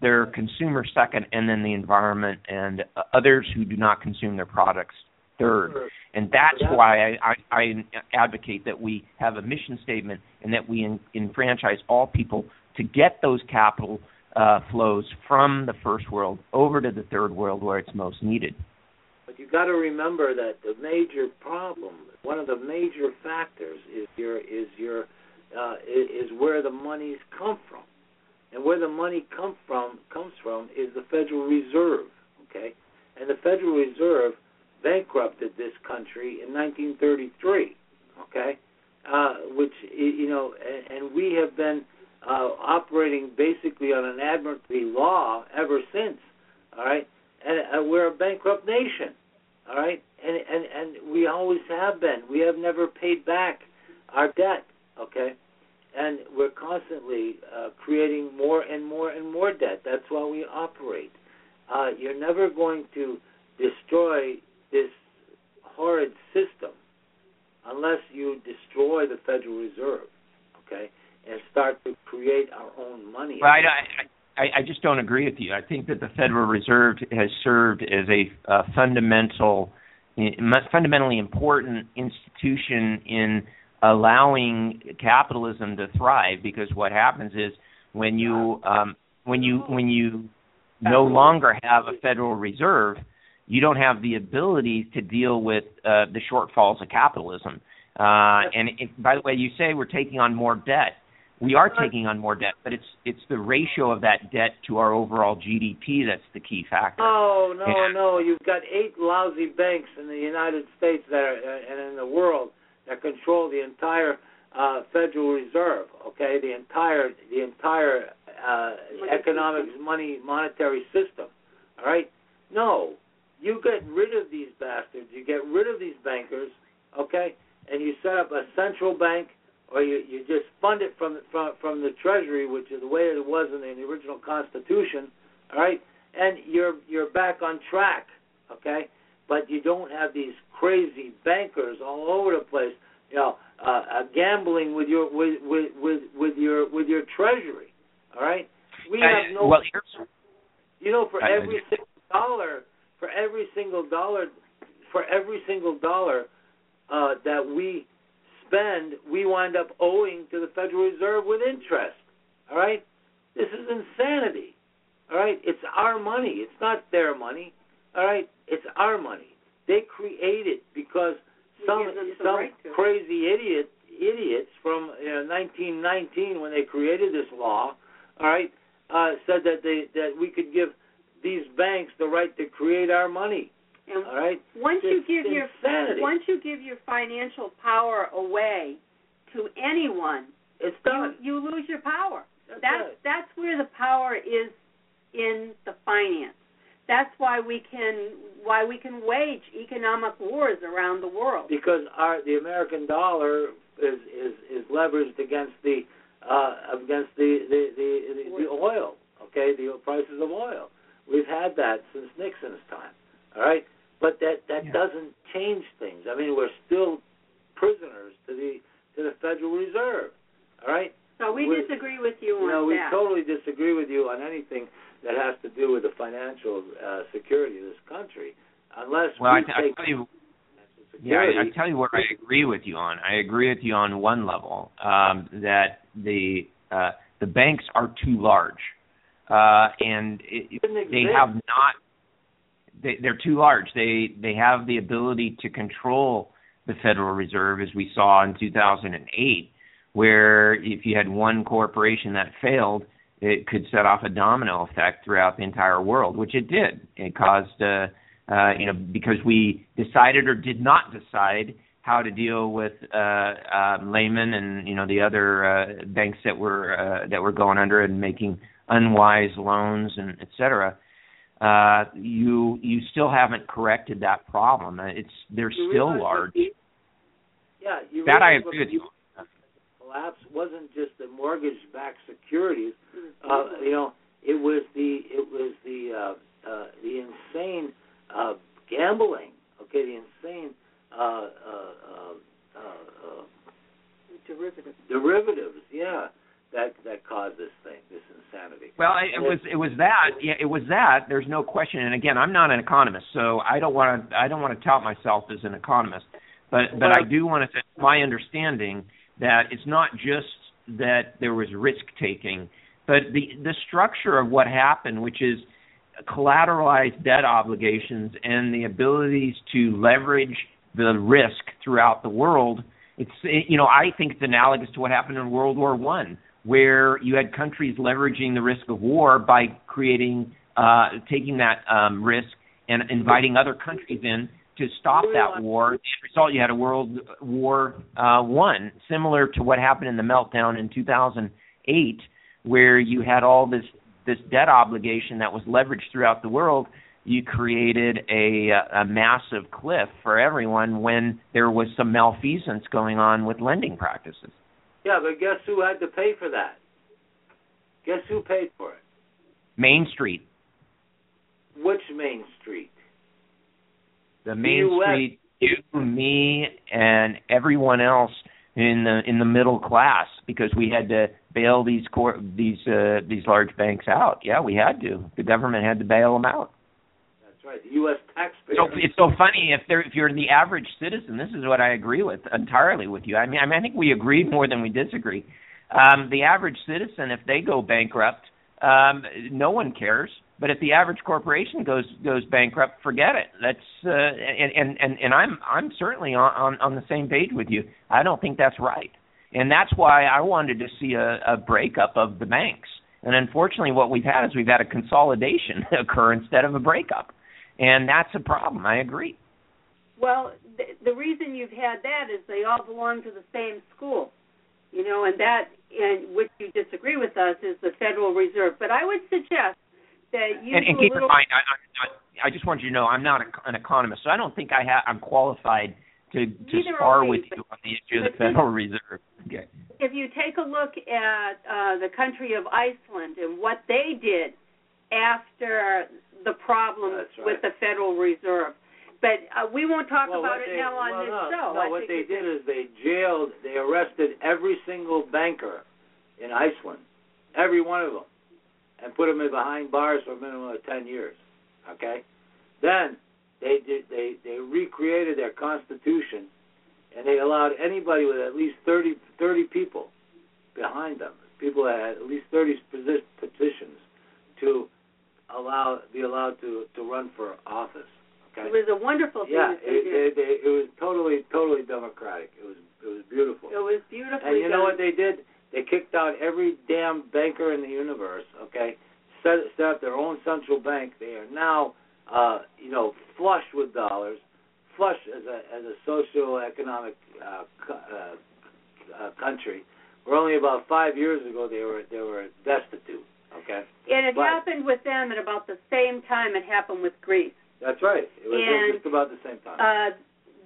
their consumer second, and then the environment and uh, others who do not consume their products third. And that's why I, I, I advocate that we have a mission statement and that we en- enfranchise all people to get those capital uh, flows from the first world over to the third world where it's most needed. But you've got to remember that the major problem, one of the major factors is your is your Uh, is, is where the monies come from, and where the money come from comes from is the Federal Reserve. Okay, and the Federal Reserve bankrupted this country in nineteen thirty-three. Okay, uh, which you know, and, and we have been uh, operating basically on an admiralty law ever since. All right, and uh, we're a bankrupt nation. All right, and, and and we always have been. We have never paid back our debt. Okay, and we're constantly uh, creating more and more and more debt. That's why we operate. Uh, you're never going to destroy this horrid system unless you destroy the Federal Reserve, okay, and start to create our own money. Right. I, I, I just don't agree with you. I think that the Federal Reserve has served as a uh, fundamental, fundamentally important institution in allowing capitalism to thrive, because what happens is when you um, when you when you no longer have a Federal Reserve, you don't have the ability to deal with uh, the shortfalls of capitalism. Uh, and if, by the way, you say we're taking on more debt. We are taking on more debt, but it's it's the ratio of that debt to our overall G D P that's the key factor. Oh no, yeah. no, you've got eight lousy banks in the United States that are, and in the world, that control the entire uh, Federal Reserve, okay, the entire the entire uh, economics, money, monetary system, all right? No, you get rid of these bastards, you get rid of these bankers, okay, and you set up a central bank, or you, you just fund it from, from from the Treasury, which is the way it was in the original Constitution, all right, and you're you're back on track, okay? But you don't have these crazy bankers all over the place, you know, uh, uh, gambling with your with, with with with your with your treasury. All right, we have no. Well, you know, for every single dollar, for every single dollar, for every single dollar uh, that we spend, we wind up owing to the Federal Reserve with interest. All right, this is insanity. All right, it's our money. It's not their money. All right, it's our money. They create it because some some right crazy idiot idiots from you know, nineteen nineteen, when they created this law, all right, uh, said that they that we could give these banks the right to create our money. And all right. Once it's you give insanity. your once you give your financial power away to anyone, it's done. You, you lose your power. That's that's, that's where the power is in the finance. That's why we can why we can wage economic wars around the world. Because our the American dollar is is, is leveraged against the uh, against the the, the, the the oil. Okay, the prices of oil. We've had that since Nixon's time. All right, but that that yeah. doesn't change things. I mean, we're still prisoners to the to the Federal Reserve. All right. So we, we disagree with you on that. No, we that. totally disagree with you on anything that has to do with the financial uh, security of this country, unless well, we I, take I tell you, security. Yeah, I, I tell you what I agree with you on. I agree with you on one level um, that the uh, the banks are too large, uh, and it, they have not. They, they're too large. They they have the ability to control the Federal Reserve, as we saw in two thousand eight, where if you had one corporation that failed, it could set off a domino effect throughout the entire world, which it did. It caused, uh, uh, you know, because we decided or did not decide how to deal with uh, uh, Lehman and you know the other uh, banks that were uh, that were going under and making unwise loans and et cetera. Uh, you you still haven't corrected that problem. It's they're you still large. The, yeah, you that I agree with you. Collapse wasn't just the mortgage-backed securities. Uh, you know, it was the it was the uh, uh, the insane uh, gambling. Okay, the insane uh, uh, uh, uh, derivatives. Derivatives, yeah, that that caused this thing, this insanity. Well, I, it was it was that. Yeah, it was that. There's no question. And again, I'm not an economist, so I don't want to I don't want to tout myself as an economist, but but I do want to say my understanding that it's not just that there was risk-taking, but the, the structure of what happened, which is collateralized debt obligations and the abilities to leverage the risk throughout the world. It's, you know, I think it's analogous to what happened in World War One, where you had countries leveraging the risk of war by creating, uh, taking that um, risk and inviting other countries in to stop that war. As a result, you had a World War uh, One, similar to what happened in the meltdown in two thousand eight, where you had all this, this debt obligation that was leveraged throughout the world. You created a, a massive cliff for everyone when there was some malfeasance going on with lending practices. Yeah, but guess who had to pay for that? Guess who paid for it? Main Street. Which Main Street? The Main Street, you, me, and everyone else in the in the middle class, because we had to bail these cor- these uh, these large banks out. Yeah, we had to. The government had to bail them out. That's right. The U S taxpayer. So it's so funny if they're if you're the average citizen. This is what I agree with entirely with you. I mean, I, mean, I think we agree more than we disagree. Um, the average citizen, if they go bankrupt, um, no one cares. But if the average corporation goes goes bankrupt, forget it. That's uh, and, and and I'm I'm certainly on, on, on the same page with you. I don't think that's right, and that's why I wanted to see a, a breakup of the banks. And unfortunately, what we've had is we've had a consolidation occur instead of a breakup, and that's a problem. I agree. Well, th- the reason you've had that is they all belong to the same school, you know, and that and which you disagree with us is the Federal Reserve. But I would suggest. That you and, and keep in mind, I, I, I just want you to know I'm not a, an economist, so I don't think I have I'm qualified to, to spar with you on the issue of the Federal Reserve. Okay. If you take a look at uh, the country of Iceland and what they did after the problems right. with the Federal Reserve, but uh, we won't talk well, about it they, now on well, this no, show. No, I what they did is they jailed, they arrested every single banker in Iceland, every one of them. And put them in behind bars for a minimum of ten years. Okay, then they did, they they recreated their constitution, and they allowed anybody with at least thirty people behind them, people that had at least thirty petitions, to allow be allowed to, to run for office. Okay, it was a wonderful thing. Yeah, they it, they, they, it was totally totally democratic. It was it was beautiful. It was beautiful. And you done. know what they did? They kicked out every damn banker in the universe, okay, set, set up their own central bank. They are now, uh, you know, flush with dollars, flush as a as a socioeconomic uh, uh, uh, country, where only about five years ago they were they were destitute. Okay. And it but, happened with them at about the same time it happened with Greece. That's right. It was and, just about the same time. Uh,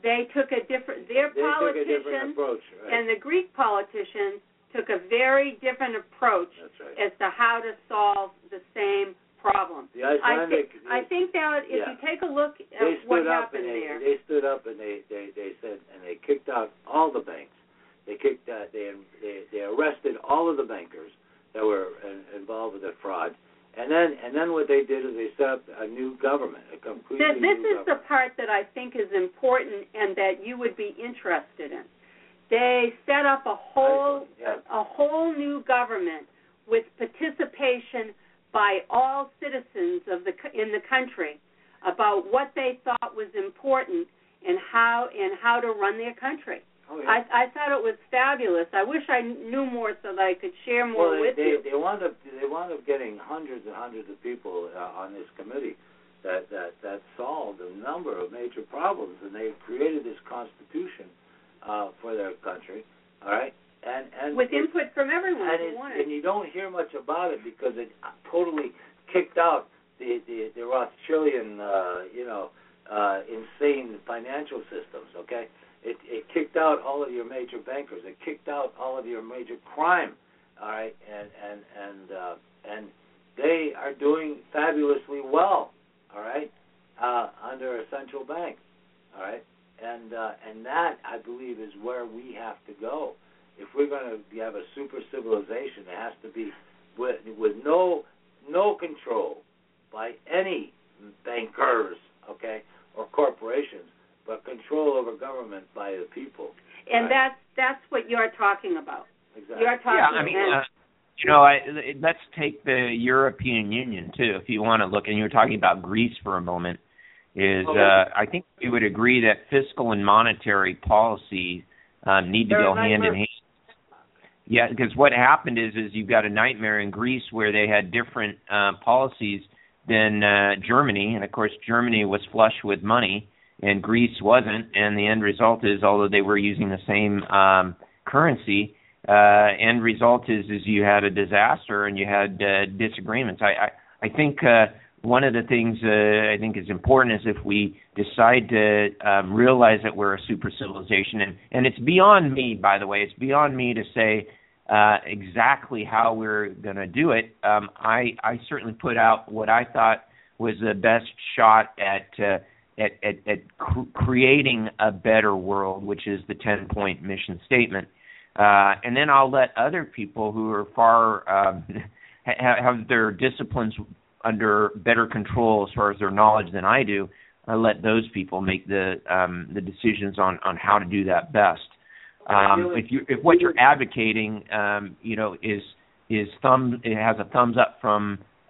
they took a different. Their they politicians took a different approach, right? And the Greek politicians took a very different approach right. as to how to solve the same problem. The Icelandic, I, th- I think that if yeah. you take a look at what happened they, there. They stood up and they, they, they said, and they kicked out all the banks. They kicked out, they, they, they arrested all of the bankers that were in, involved with the fraud. And then and then what they did is they set up a new government, a completely now, this new is government. The part that I think is important and that you would be interested in. They set up a whole yeah. a whole new government with participation by all citizens of the in the country about what they thought was important and how and how to run their country. Oh, yeah. I, I thought it was fabulous. I wish I knew more so that I could share more well, they, with they, you. They wound up they wound up getting hundreds and hundreds of people uh, on this committee that, that that solved a number of major problems, and they created this constitution uh, for their country. All right, and and with input from everyone. And, it, and you don't hear much about it because it totally kicked out the the, the Rothschildian uh, you know uh, insane financial systems. Okay. It, it kicked out all of your major bankers. It kicked out all of your major crime. All right, and and and uh, and they are doing fabulously well. All right, uh, under a central bank. All right, and uh, and that I believe is where we have to go if we're going to have a super civilization. It has to be with with no no control by any bankers, okay, or corporations. But control over government by the people, and right? that's that's what you're talking about. Exactly. You're talking yeah, I mean, uh, you know, I, let's take the European Union too, if you want to look. And you were talking about Greece for a moment. Is okay. uh, I think you would agree that fiscal and monetary policy um, need They're to go hand in hand. Yeah, because what happened is is you've got a nightmare in Greece where they had different uh, policies than uh, Germany, and of course Germany was flush with money. And Greece wasn't, and the end result is, although they were using the same um, currency, uh, end result is is you had a disaster and you had uh, disagreements. I I, I think uh, one of the things uh, I think is important is if we decide to um, realize that we're a super civilization, and, and it's beyond me, by the way, it's beyond me to say uh, exactly how we're going to do it. Um, I I certainly put out what I thought was the best shot at. Uh, At, at, at cr- creating a better world, which is the ten-point mission statement. Uh, and then I'll let other people who are far um, ha- have their disciplines under better control as far as their knowledge than I do, I let those people make the um, the decisions on, on how to do that best. Um, if you if what you're advocating, um, you know, is is thumb it has a thumbs up from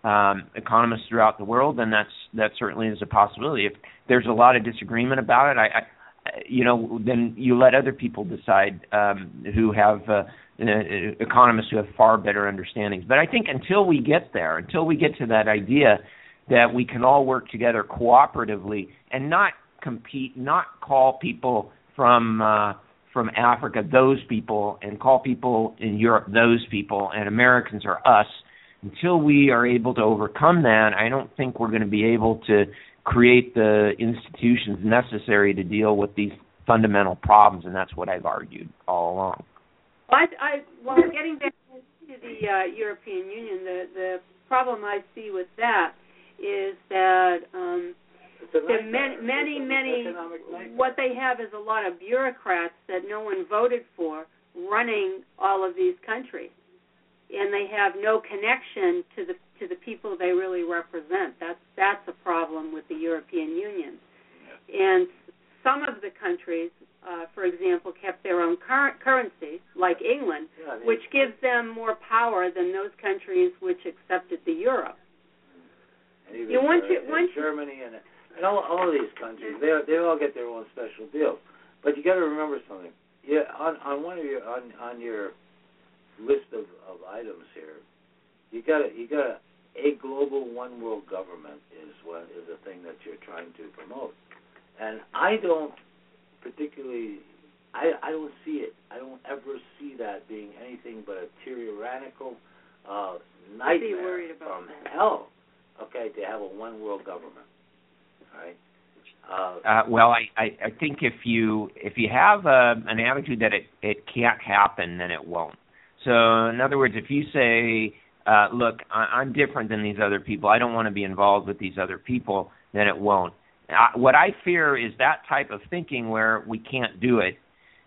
Um, economists throughout the world, then that's that certainly is a possibility. If there's a lot of disagreement about it, I, I you know, then you let other people decide um, who have uh, uh, economists who have far better understandings. But I think until we get there, until we get to that idea that we can all work together cooperatively and not compete, not call people from uh, from Africa those people, and call people in Europe those people, and Americans are us. Until we are able to overcome that, I don't think we're going to be able to create the institutions necessary to deal with these fundamental problems, and that's what I've argued all along. Well, I, I, well getting back to the uh, European Union, the, the problem I see with that is that um, the many, many, many, what they have is a lot of bureaucrats that no one voted for running all of these countries. And they have no connection to the to the people they really represent. That's that's a problem with the European Union. And some of the countries, uh, for example, kept their own cur- currency, like England, yeah, I mean, which gives them more power than those countries which accepted the euro. And even you want you, want Germany and and all all of these countries, they they all get their own special deal. But you got to remember something. Yeah, on, on one of your on on your list of, of items here. You got you got a global one world government is what is the thing that you're trying to promote, and I don't particularly I, I don't see it. I don't ever see that being anything but a tyrannical uh, nightmare from that. hell. Okay, to have a one-world government, right? Uh, uh, well, I, I, I think if you if you have a, an attitude that it, it can't happen, then it won't. So, in other words, if you say, uh, look, I, I'm different than these other people, I don't want to be involved with these other people, then it won't. I, what I fear is that type of thinking where we can't do it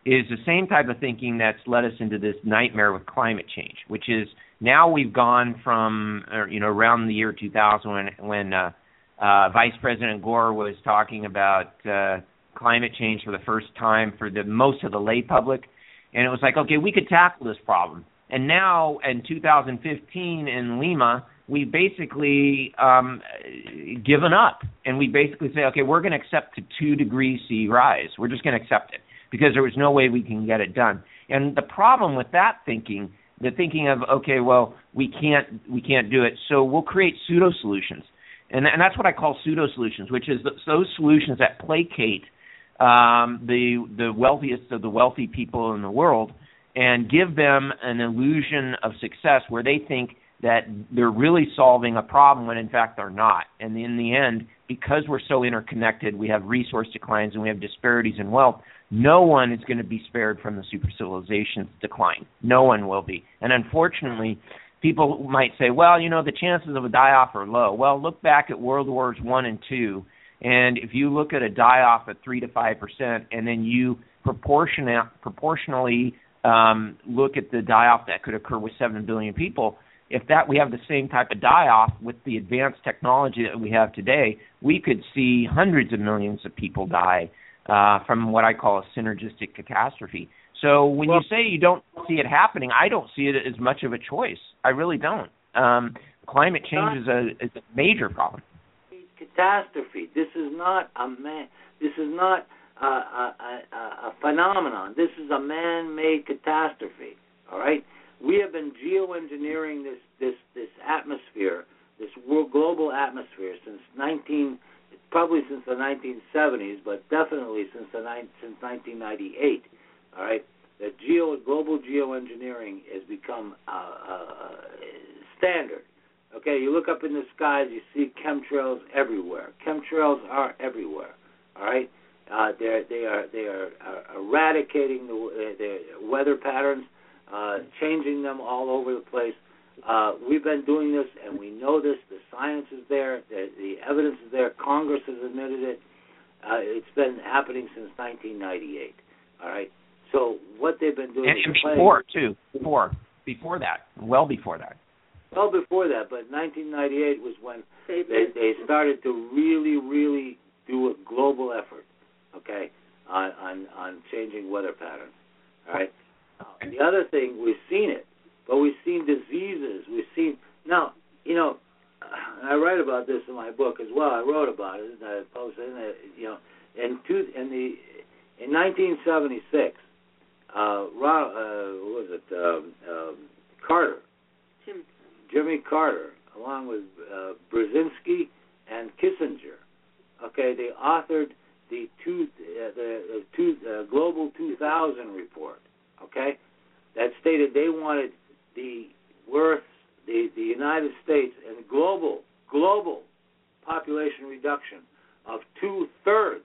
is the same type of thinking that's led us into this nightmare with climate change, which is now we've gone from, you know, around the year two thousand when, when uh, uh, Vice President Gore was talking about uh, climate change for the first time for the most of the lay public. And it was like, okay, we could tackle this problem. And now in two thousand fifteen in Lima, we basically um, given up. And we basically say, okay, we're going to accept a two degree C rise. We're just going to accept it because there was no way we can get it done. And the problem with that thinking, the thinking of, okay, well, we can't we can't do it, so we'll create pseudo solutions. And, and that's what I call pseudo solutions, which is those solutions that placate Um, the the wealthiest of the wealthy people in the world and give them an illusion of success where they think that they're really solving a problem when in fact they're not. And in the end, because we're so interconnected, we have resource declines and we have disparities in wealth, no one is going to be spared from the super civilization's decline. No one will be. And unfortunately, people might say, well, you know, the chances of a die-off are low. Well, look back at World Wars One and Two. And if you look at a die-off at three to five percent and then you proportiona- proportionally um, look at the die-off that could occur with seven billion people, if that we have the same type of die-off with the advanced technology that we have today, we could see hundreds of millions of people die uh, from what I call a synergistic catastrophe. So when well, you say you don't see it happening, I don't see it as much of a choice. I really don't. Um, climate change is a, is a major problem. Catastrophe. This is not a man. This is not a, a, a, a phenomenon. This is a man-made catastrophe. All right. We have been geoengineering this this this atmosphere, this world global atmosphere, since nineteen probably since the nineteen seventies, but definitely since the since nineteen ninety-eight. All right. The geo global geoengineering has become a, a standard. Okay, you look up in the skies, you see chemtrails everywhere. Chemtrails are everywhere. All right, uh, they're, they are they are uh, eradicating the, the weather patterns, uh, changing them all over the place. Uh, we've been doing this, and we know this. The science is there. The, the evidence is there. Congress has admitted it. Uh, it's been happening since nineteen ninety-eight. All right. So what they've been doing, and, and before too, before before that, well before that. Well before that, but nineteen ninety-eight was when they, they started to really, really do a global effort, okay, on, on, on changing weather patterns, all right? And the other thing, we've seen it, but we've seen diseases. We've seen – now, you know, I write about this in my book as well. I wrote about it, and I posted it, you know. In, two, in, the, in nineteen seventy-six, uh, Ron, uh, what was it, um, um, Carter, Jim Jimmy Carter, along with uh, Brzezinski and Kissinger, okay, they authored the two, uh, the uh, two, uh, Global two thousand Report, okay, that stated they wanted the worth, the, the United States and global global population reduction of two thirds,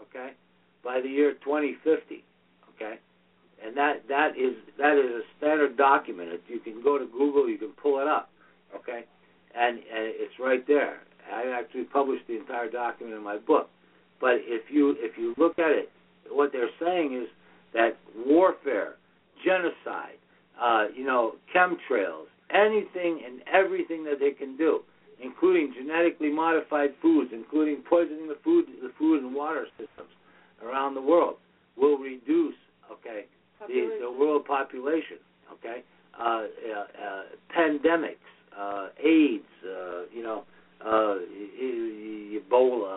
okay, by the year twenty fifty, okay. And that, that is that is a standard document. You can go to Google, you can pull it up, okay? And, and it's right there. I actually published the entire document in my book. But if you if you look at it, what they're saying is that warfare, genocide, uh, you know, chemtrails, anything and everything that they can do, including genetically modified foods, including poisoning the food the food and water systems around the world, will reduce, okay, The, the world population, okay, uh, uh, uh, pandemics, uh, AIDS, uh, you know, uh, Ebola,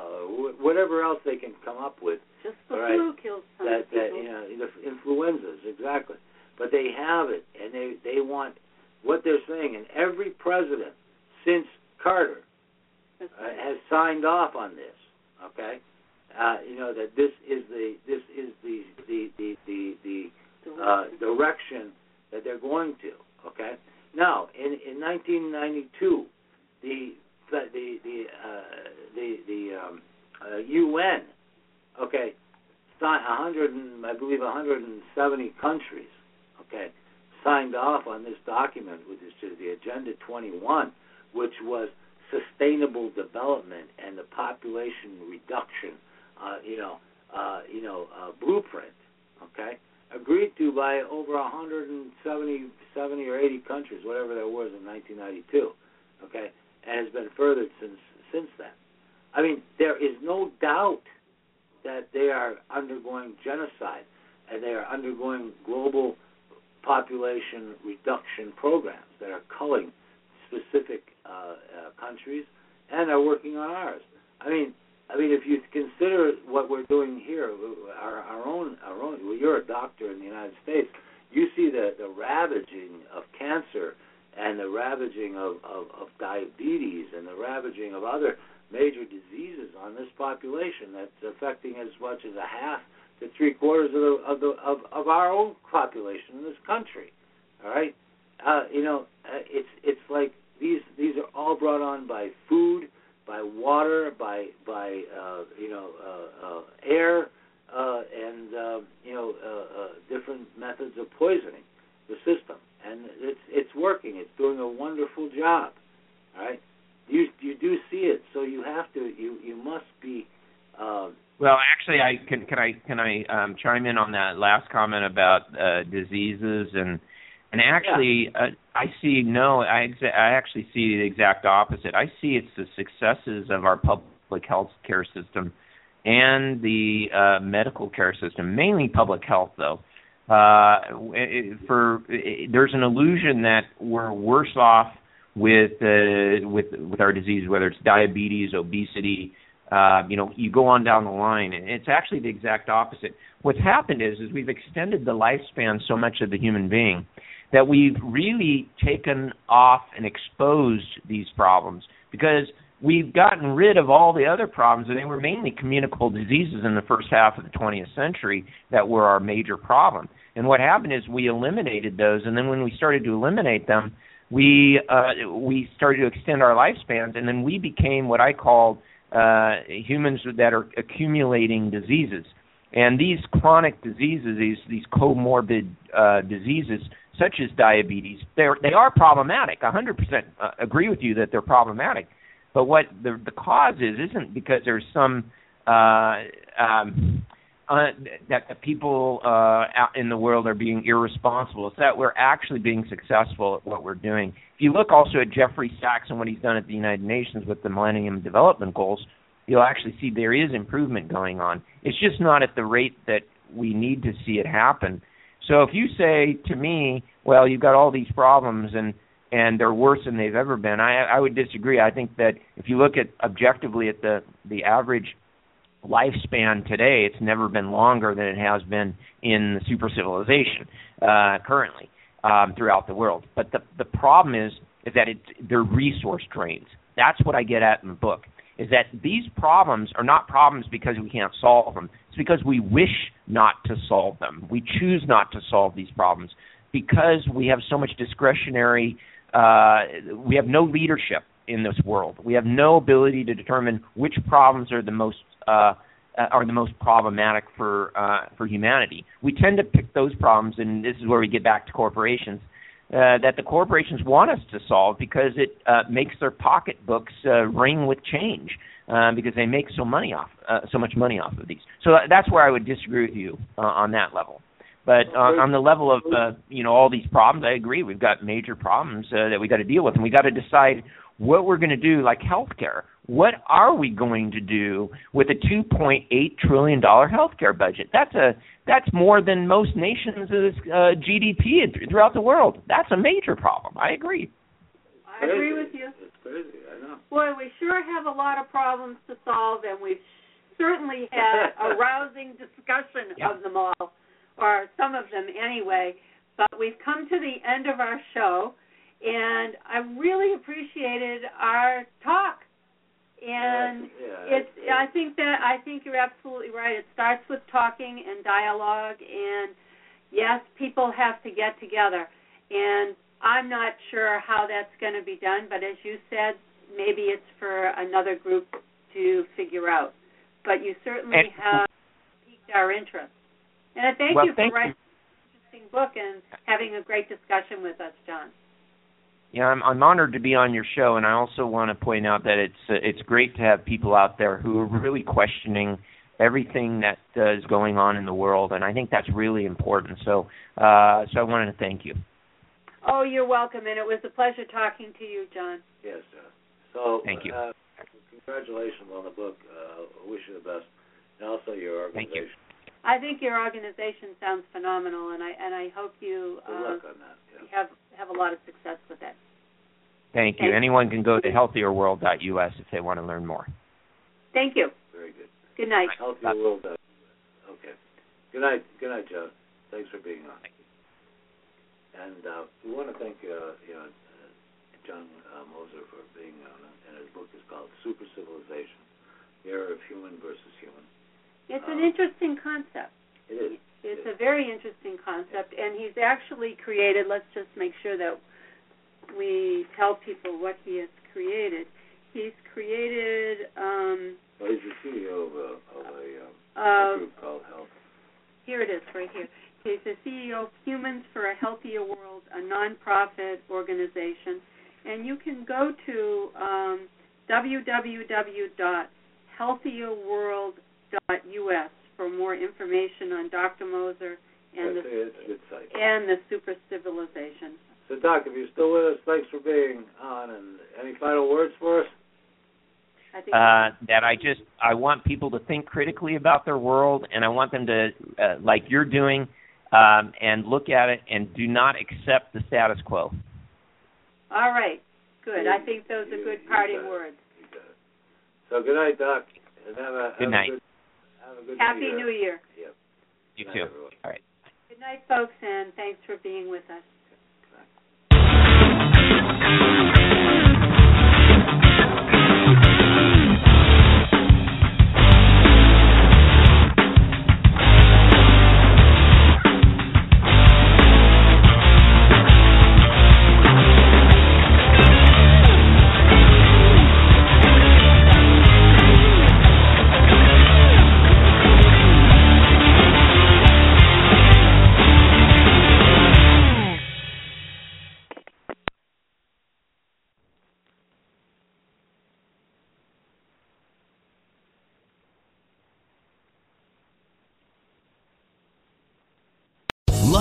whatever else they can come up with. Just the flu right? kills some that, people. That, you know, the influenzas, exactly. But they have it, and they, they want what they're saying. And every president since Carter uh, has signed off on this, okay, uh, you know, that this is the this is the the the the, the uh, direction that they're going to. Okay. Now, in, in nineteen ninety-two, the the the uh, the, the um, uh, U N, okay, signed one hundred, I believe, one hundred seventy countries, okay, signed off on this document, which is to the Agenda twenty-one, which was sustainable development and the population reduction, uh, you know, uh, you know, uh, blueprint, okay, agreed to by over one hundred seventy, seventy or eighty countries, whatever there was in nineteen ninety-two, okay, and has been furthered since since then. I mean, there is no doubt that they are undergoing genocide and they are undergoing global population reduction programs that are culling specific uh, uh, countries and are working on ours. I mean, I mean, if you consider what we're doing here, our, our own, our own. Well, you're a doctor in the United States. You see the, the ravaging of cancer and the ravaging of, of, of diabetes and the ravaging of other major diseases on this population that's affecting as much as a half to three quarters of the, of, the, of, of our own population in this country. All right, uh, you know, it's it's like these these are all brought on by food, by water, by by uh, you know uh, uh, air, uh, and uh, you know uh, uh, different methods of poisoning the system, and it's it's working. It's doing a wonderful job. All right. You you do see it, so you have to you you must be. Um, well, actually, I can can I can I um, chime in on that last comment about uh, diseases and and actually yeah. uh, I see no I exa- I actually see the exact opposite. I see it's the successes of our public health care system and the uh, medical care system, mainly public health though. Uh, it, for it, there's an illusion that we're worse off with uh, with with our disease, whether it's diabetes, obesity, uh, you know, you go on down the line, and it's actually the exact opposite. What's happened is is we've extended the lifespan so much of the human being that we've really taken off and exposed these problems because we've gotten rid of all the other problems, and they were mainly communicable diseases in the first half of the twentieth century that were our major problem. And what happened is we eliminated those, and then when we started to eliminate them, We uh, we started to extend our lifespans, and then we became what I called uh, humans that are accumulating diseases. And these chronic diseases, these these comorbid uh, diseases, such as diabetes, they they are problematic. one hundred percent agree with you that they're problematic. But what the the cause is isn't because there's some uh, um, uh, that the people uh, out in the world are being irresponsible. It's that we're actually being successful at what we're doing. If you look also at Jeffrey Sachs and what he's done at the United Nations with the Millennium Development Goals, you'll actually see there is improvement going on. It's just not at the rate that we need to see it happen. So if you say to me, well, you've got all these problems and, and they're worse than they've ever been, I, I would disagree. I think that if you look at objectively at the, the average lifespan today, it's never been longer than it has been in the super civilization uh, currently um, throughout the world. But the the problem is is that it's they're resource drains. That's what I get at in the book, is that these problems are not problems because we can't solve them. It's because we wish not to solve them. We choose not to solve these problems because we have so much discretionary, uh, we have no leadership in this world. We have no ability to determine which problems are the most Uh, are the most problematic for uh, for humanity. We tend to pick those problems, and this is where we get back to corporations, uh, that the corporations want us to solve because it uh, makes their pocketbooks uh, ring with change uh, because they make so money off uh, so much money off of these. So that's where I would disagree with you uh, on that level. But uh, on the level of uh, you know all these problems, I agree. We've got major problems uh, that we got to deal with, and we got to decide what we're going to do, like healthcare. What are we going to do with a two point eight trillion dollars healthcare budget? That's a that's more than most nations' uh, G D P throughout the world. That's a major problem. I agree. I agree with you. It's crazy. I know. Boy, we sure have a lot of problems to solve, and we've certainly had a rousing discussion yeah. of them all, or some of them anyway. But we've come to the end of our show, and I really appreciated our talk. And yeah, it's, I think that I think you're absolutely right. It starts with talking and dialogue, and yes, people have to get together. And I'm not sure how that's going to be done, but as you said, maybe it's for another group to figure out. But you certainly and, have piqued our interest. And I thank well, you for thank writing you. an interesting book and having a great discussion with us, John. Yeah, I'm, I'm honored to be on your show, and I also want to point out that it's uh, it's great to have people out there who are really questioning everything that uh, is going on in the world, and I think that's really important. So, uh, so I wanted to thank you. Oh, you're welcome, and it was a pleasure talking to you, John. Yes, John. So, thank you. Uh, congratulations on the book. Uh, wish you the best, and also your organization. Thank you. I think your organization sounds phenomenal, and I and I hope you uh, Good luck on that, yeah. have have a lot of success with it. Thank you. Thank Anyone you. can go to healthier world dot U S if they want to learn more. Thank you. Very good. Good night. healthier world dot U S. Okay. Good night. Good night, John. Thanks for being on. Thank you. And uh, we want to thank uh, you know, John uh, Moser for being on, and his book is called Super Civilization: The Era of Human versus Human. It's an interesting concept. It is. It's it is. a very interesting concept, and he's actually created, let's just make sure that we tell people what he has created. He's created... Um, well, he's the C E O of a, of a, um, uh, a group called Health. Here it is, right here. He's the C E O of Humans for a Healthier World, a nonprofit organization, and you can go to um, w w w dot healthier world dot com .us for more information on Doctor Moser and the, and the super civilization. So, Doc, if you're still with us, thanks for being on. And any final words for us? I think uh, that I just I want people to think critically about their world, and I want them to, uh, like you're doing, um, and look at it and do not accept the status quo. All right, good. You, I think those you, are good parting words. So, good night, Doc. And have a, good have night. A good, Have a good Happy year. New Year. Yep. You too. Everyone. All right. Good night, folks, and thanks for being with us.